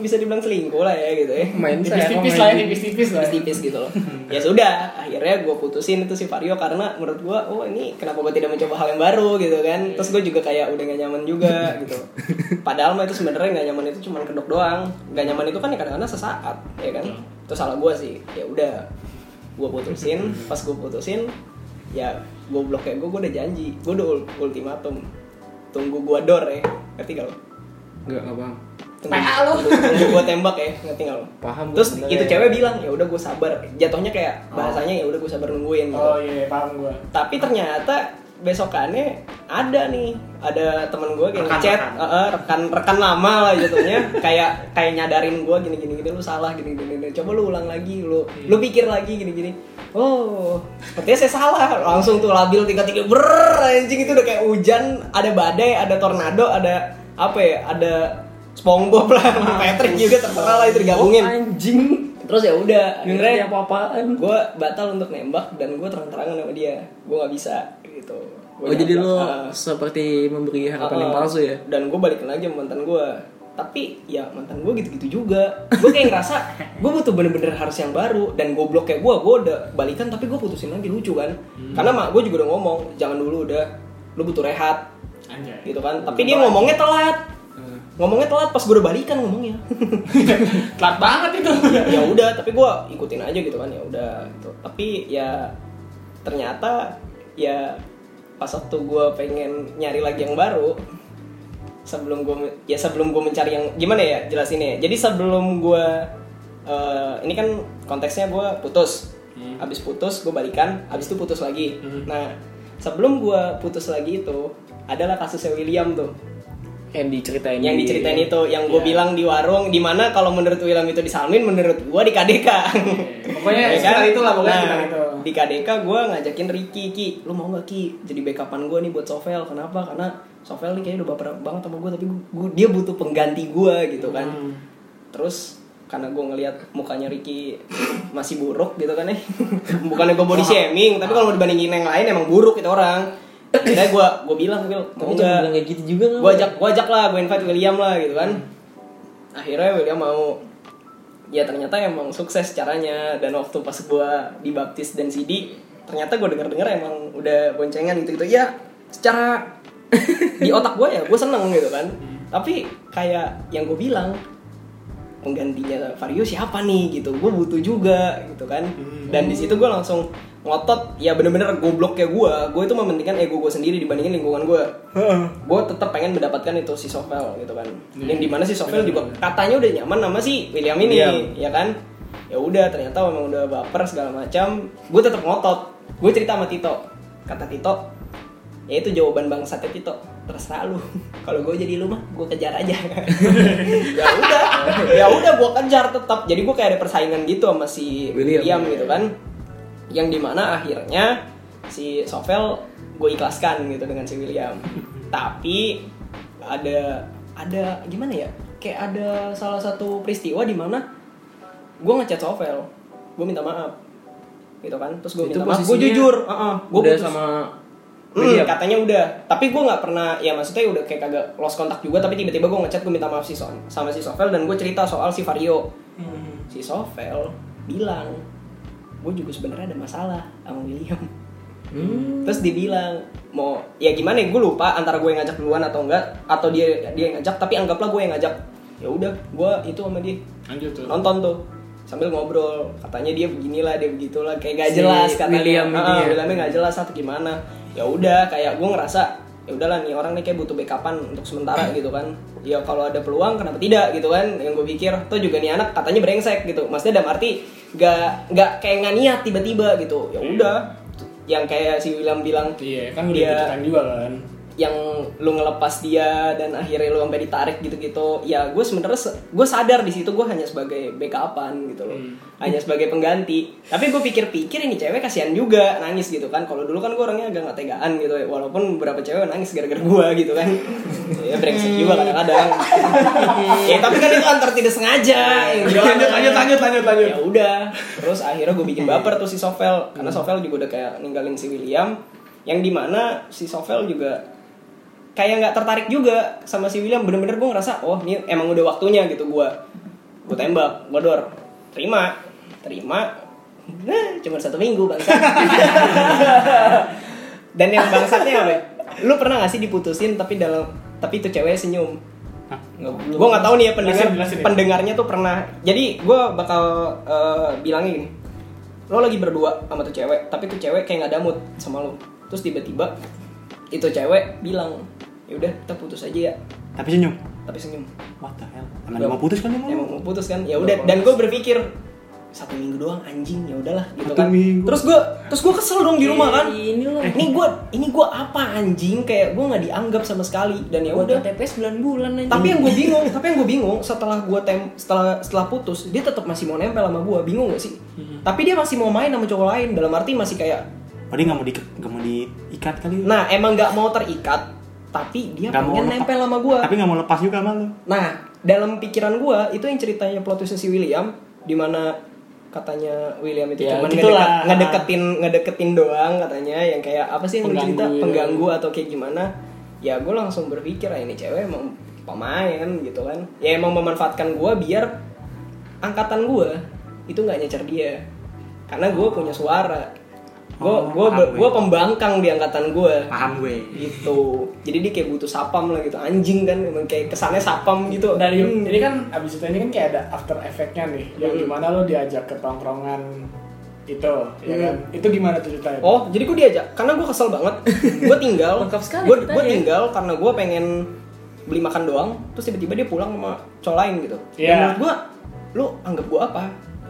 bisa dibilang selingkuh lah ya gitu ya. Tipis-tipis gitu loh. Ya sudah, akhirnya gue putusin itu si Vario karena menurut gue ini kenapa gue tidak mencoba hal yang baru gitu kan. Terus gue juga kayak udah gak nyaman juga gitu. Padahal mah itu sebenarnya gak nyaman itu cuma kedok doang. Gak nyaman itu kan ya kadang-kadang sesaat ya kan. Itu salah gue sih, ya udah gue putusin. Pas gue putusin ya gue bloknya, gue udah janji, gue udah ultimatum, tunggu gue dor ya, ngerti gak lo? Enggak bang, tunggu gue tembak ya, ngerti gak lo? Paham. Terus itu cewek bilang ya udah gue sabar, jatuhnya kayak bahasanya ya udah gue sabar nungguin gitu. Oh iya, paham gue. Tapi ternyata besokannya ada teman gue kayak ngechat, rekan lama lah jatuhnya. kayak nyadarin gue gini lu salah gini, coba lu ulang lagi, lu pikir lagi gini. Oh, sepertinya saya salah. Langsung tuh labil 3-3 anjing, itu udah kayak hujan, ada badai, ada tornado, ada apa ya, ada SpongeBob lah, Patrick juga terserah lah itu digabungin. Anjing. Terus ya udah, akhirnya apa-apaan gue batal untuk nembak dan gue terang-terangan sama dia, gue nggak bisa gitu. Gua jadi lo seperti memberi harapan yang palsu ya. Dan gue balikin lagi sama mantan gue, tapi ya mantan gue gitu-gitu juga. Gue kayak ngerasa gue butuh bener-bener harus yang baru, dan goblok kayak gue udah balikan tapi gue putusin lagi, lucu kan? Karena mak gue juga udah ngomong jangan dulu, udah lo butuh rehat. Anjay. Gitu kan? Tapi dia ngomongnya telat pas gue udah balikan ngomongnya. Telat banget itu. Ya udah, tapi gue ikutin aja gitu kan, ya udah gitu. Tapi ya ternyata ya pas waktu gue pengen nyari lagi yang baru, sebelum gue mencari yang gimana ya jelasinnya. Jadi sebelum gue ini kan konteksnya gue putus. Habis putus gue balikan, habis itu putus lagi. Nah, sebelum gue putus lagi itu adalah kasusnya William tuh. Yang diceritain itu, yang gue bilang di warung, di mana kalau menurut William itu disalmin, menurut gue di KDK. Pokoknya sekitar itulah pokoknya. Nah, itu. Di KDK gue ngajakin Ricky, Ki, lu mau gak Ki jadi backupan gue nih buat Sovel? Kenapa? Karena Sovel nih kayaknya udah baper banget sama gue, tapi dia butuh pengganti gue gitu kan. Terus karena gue ngelihat mukanya Ricky masih buruk gitu kan ya. Bukannya gue body shaming, tapi kalau dibandingin yang lain emang buruk itu orang. Nah, gue bilang mau nggak kayak gitu juga kan? Gue ajak lah, gue invite William lah gitu kan. Akhirnya William mau. Ya ternyata emang sukses caranya, dan waktu pas gue dibaptis dan CD, ternyata gue denger emang udah boncengan gitu. Ya secara di otak gue ya gue seneng gitu kan. Tapi kayak yang gue bilang penggantinya Vario siapa nih gitu, gue butuh juga gitu kan. Dan di situ gue langsung ngotot, ya bener-bener gobloknya gue itu mementingkan ego gue sendiri dibandingin lingkungan gue. Gue tetap pengen mendapatkan itu si Sovel gitu kan, yang dimana si Sovel juga katanya udah nyaman sama si William ini, ya kan. Ya udah ternyata memang udah baper segala macam, gue tetap ngotot. Gue cerita sama Tito, kata Tito, ya itu jawaban bangsatnya Tito, terserah lu. Kalau gue jadi lu mah, gue kejar aja. ya udah gue kejar tetap. Jadi gue kayak ada persaingan gitu sama si William gitu kan, yang dimana akhirnya si Sovel gue ikhlaskan gitu dengan si William. Tapi ada gimana ya? Kayak ada salah satu peristiwa di mana gue ngechat Sovel, gue minta maaf gitu kan. Terus gue minta maaf, gue jujur, gue putus sama katanya udah, tapi gue nggak pernah, ya maksudnya udah kayak kagak lost kontak juga, tapi tiba-tiba gue ngechat, gue minta maaf sama si Sovel, dan gue cerita soal si Vario. Si Sovel bilang, gue juga sebenarnya ada masalah sama William. Terus dibilang mau, ya gimana ya, gue lupa antara gue yang ngajak duluan atau enggak, atau dia yang ngajak, tapi anggaplah gue yang ngajak. Ya udah, gue itu sama dia nonton tuh sambil ngobrol, katanya dia beginilah, dia begitulah, kayak gak jelas katanya. Williamnya nggak jelas atau gimana. Ya udah, kayak gue ngerasa ya udahlah nih orang nih kayak butuh backupan untuk sementara gitu kan. Ya kalau ada peluang kenapa tidak gitu kan, yang gue pikir. Tuh juga nih anak katanya brengsek gitu, maksudnya dalam arti nggak kayak nggak niat tiba-tiba gitu. Ya udah, yang kayak si William bilang, iya kan udah diceritain juga kan, yang lu ngelepas dia dan akhirnya lu sampai ditarik gitu-gitu. Ya gue sebenarnya gue sadar di situ gue hanya sebagai backupan gitu loh, hanya sebagai pengganti. Tapi gue pikir-pikir ini cewek kasihan juga, nangis gitu kan. Kalau dulu kan gue orangnya agak nggak tegaan gitu, walaupun beberapa cewek nangis gara-gara gue gitu kan. Ya brengsek juga kadang-kadang. Ya tapi kan itu antar tidak sengaja. Lanjut. Ya udah, terus akhirnya gue bikin baper tuh si Sovel, karena Sovel juga udah kayak ninggalin si William, yang dimana si Sovel juga kayak nggak tertarik juga sama si William. Bener-bener gue ngerasa, oh ini emang udah waktunya gitu. Gue tembak, gue dor, terima, nah, cuma 1 minggu bangsat. Dan yang bangsatnya apa? Lu pernah nggak sih diputusin tapi itu cewek senyum? Gue nggak tahu nih ya pendengarnya tuh pernah. Jadi gue bakal bilangin gini, lo lagi berdua sama tuh cewek, tapi tuh cewek kayak nggak ada mood sama lo. Terus tiba-tiba itu cewek bilang, ya udah kita putus aja ya. Tapi senyum. What the hell? Emang mau putus kan? Ya udah. Dan gue berpikir 1 minggu doang anjing, ya udahlah gitu kan. Terus gue kesel dong di rumah kan. Ini gue apa anjing, kayak gue nggak dianggap sama sekali. Dan ya udah. TPS 9 bulan anjing. Tapi yang gue bingung setelah putus dia tetap masih mau nempel sama gue, bingung nggak sih? Tapi dia masih mau main sama cowok lain, dalam arti masih kayak. Padahal dia nggak mau diikat kali. Nah emang nggak mau terikat, tapi dia pengen nempel sama gue. Tapi nggak mau lepas juga sama lo. Nah dalam pikiran gue itu yang ceritanya plot twist si William, dimana katanya William itu ya, cuma ngedeketin doang katanya, yang kayak apa sih yang cerita pengganggu atau kayak gimana. Ya gue langsung berpikir ini cewek emang pemain gitu kan. Ya emang memanfaatkan gue biar angkatan gue itu nggak nyecer dia, karena gue punya suara. Gue pembangkang di angkatan gue. Paham gue. Gitu. Jadi dia kayak butuh sapam lah gitu. Anjing kan, emang kayak kesannya sapam gitu. Dari jadi kan abis itu ini kan kayak ada after effect-nya nih, yang gimana lo diajak ke tongkrongan itu, ya kan? Itu gimana tuh ceritanya? Oh, jadi gue diajak karena gue kesel banget. Gue tinggal. Gue tinggal karena gue pengen beli makan doang. Terus tiba-tiba dia pulang sama cowok lain gitu. Yeah. Menurut gue, lo anggap gue apa?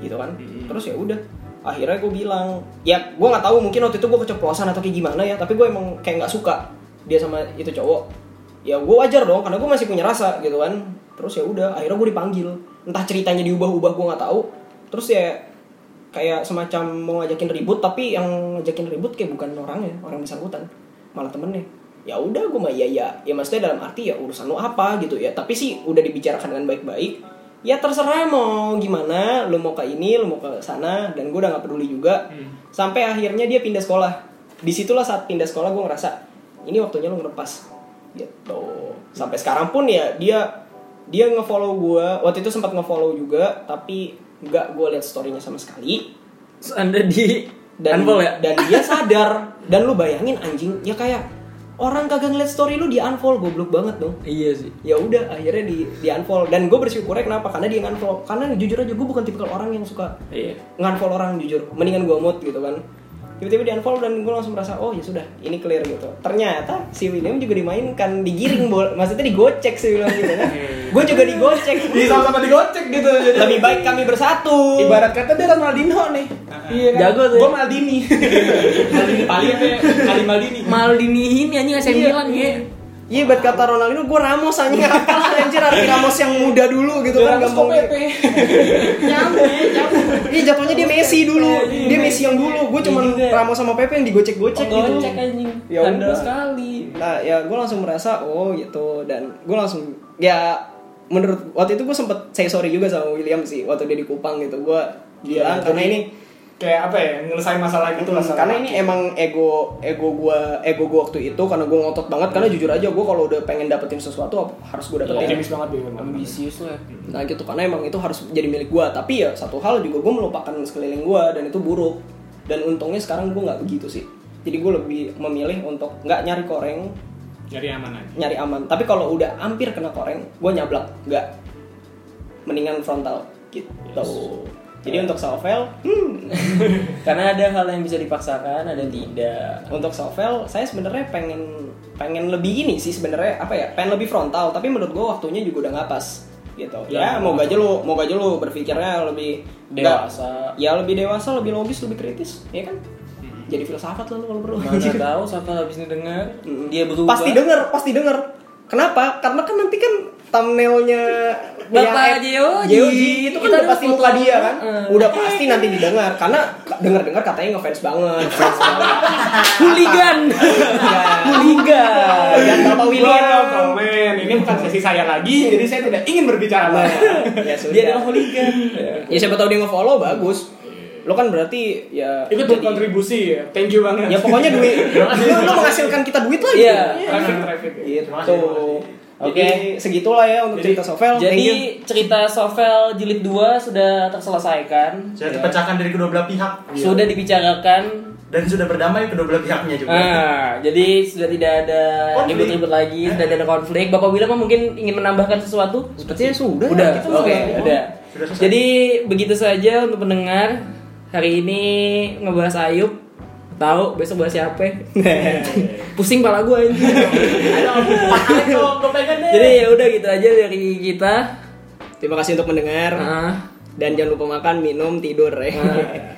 Gitu kan? Terus ya udah. Akhirnya gue bilang, ya gue nggak tahu, mungkin waktu itu gue keceplosan atau kayak gimana ya, tapi gue emang kayak nggak suka dia sama itu cowok. Ya gue wajar dong, karena gue masih punya rasa gitu kan. Terus ya udah, akhirnya gue dipanggil, entah ceritanya diubah-ubah gue nggak tahu. Terus ya kayak semacam mau ngajakin ribut, tapi yang ngajakin ribut kayak bukan orangnya, orang bersangkutan, malah temennya. Ya udah gue mah iya, maksudnya dalam arti ya urusan lo apa gitu ya. Tapi sih udah dibicarakan dengan baik-baik. Ya terserah mau gimana, lu mau ke ini, lu mau ke sana, dan gue udah gak peduli juga. Sampai akhirnya dia pindah sekolah. Disitulah saat pindah sekolah gue ngerasa, ini waktunya lu ngelepas gitu. Sampai sekarang pun ya dia nge-follow gue, waktu itu sempat nge-follow juga, tapi gak gue liat story-nya sama sekali. Terus anda di unfollow ya? Dan dia sadar. Dan lu bayangin anjing, ya kayak Orang kagak ngeliat story lu, dia unfollow, goblok banget dong. Iya sih. Ya udah akhirnya di unfollow, dan gue bersyukurnya kenapa? Karena dia unfollow. Karena jujur aja gue bukan tipikal orang yang suka nge-unfollow orang, jujur. Mendingan gue mute gitu kan. Tiba-tiba di unfollow dan gue langsung merasa, oh ya sudah, ini clear gitu. Ternyata si William juga dimainkan, digiring bola, maksudnya digocek si William gitu kan. Gue juga digocek, sama-sama digocek gitu. Lebih baik kami bersatu. Ibarat kata dia Ronaldinho nih. Iya kan? Jago tuh. Gue Maldini. Maldini paling ya, kali Maldini. Maldinihin ya, anjing saya bilang ya. Iya, buat kata Ronaldinho gue Ramos anjing. Kalah anjir arti Ramos yang muda dulu gitu kan. Ramos Kopepe. Nyampe. Iya jatuhnya dia Messi dulu, dia Messi yang dulu. Gue cuma Ramos sama Pepe yang digocek-gocek gitu. Gocek anjing. Ya udah sekali. Nah, ya gue langsung merasa oh gitu, dan gue langsung ya menurut waktu itu gue sempet say sorry juga sama William sih waktu dia di Kupang gitu. Gue bilang karena ini kayak apa ya, ngelesain masalah gitu lah. Karena ini emang ego gue waktu itu, karena gue ngotot banget, karena jujur aja gue kalau udah pengen dapetin sesuatu harus gue dapetin. Ambisius banget, ambisius lah. Nah gitu, karena emang itu harus jadi milik gue. Tapi ya satu hal juga, gue melupakan sekeliling gue dan itu buruk. Dan untungnya sekarang gue nggak begitu sih. Jadi gue lebih memilih untuk nggak nyari koreng, nyari aman aja. Nyari aman. Tapi kalau udah hampir kena koreng, gue nyablak, nggak. Mendingan frontal gitu. Yes. Jadi untuk Sovel, karena ada hal yang bisa dipaksakan, ada tidak. Untuk Sovel, saya sebenarnya pengen lebih ini sih sebenarnya, apa ya? Pengen lebih frontal, tapi menurut gue waktunya juga udah nggak pas gitu. Ya, moga aja lu berpikirnya lebih dewasa. Ya lebih dewasa, lebih logis, lebih kritis, ya kan? Jadi filsafat lu kalau perlu. Mana tahu Sovel habis ini dengar, dia berubah. Pasti denger. Kenapa? Karena kan nanti kan thumbnailnya Bapak Jeoji itu kan udah pasti muka dia kan, udah pasti nanti didengar, karena dengar katanya ngefans banget, hooligan dan Bapak William komen ini bukan sesi saya lagi, jadi saya tidak ingin berbicara banyak. Ya, dia adalah hooligan. Ya siapa tahu dia ngefollow bagus. Lo kan berarti ya ikut berkontribusi ya. Thank you banget. Ya pokoknya duit lo menghasilkan kita duit lagi. Iya. Traffic. Gitu. Oke, segitulah ya untuk cerita Sovel. Jadi cerita Sovel jilid 2 sudah terselesaikan. Sudah terpecahkan dari kedua belah pihak. Sudah dibicarakan dan sudah berdamai kedua belah pihaknya juga. Jadi sudah tidak ada ribut-ribut lagi, sudah tidak ada konflik. Bapak William mungkin ingin menambahkan sesuatu? Sepertinya sudah. Udah. Oke. Jadi begitu saja untuk pendengar. Hari ini ngebahas Ayub. Tahu besok bahas siapa? Pusing pala gue ini. Jadi ya udah gitu aja dari kita. Terima kasih untuk mendengar. Dan jangan lupa makan, minum, tidur ya.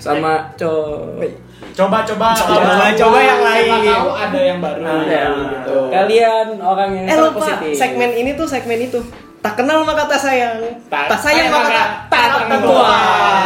Sama coba yang lain. Tahu ada yang baru. Gitu. Kalian orang yang positif. Segmen ini tuh segmen itu. Tak kenal maka tak sayang. Tak sayang maka tak kenal.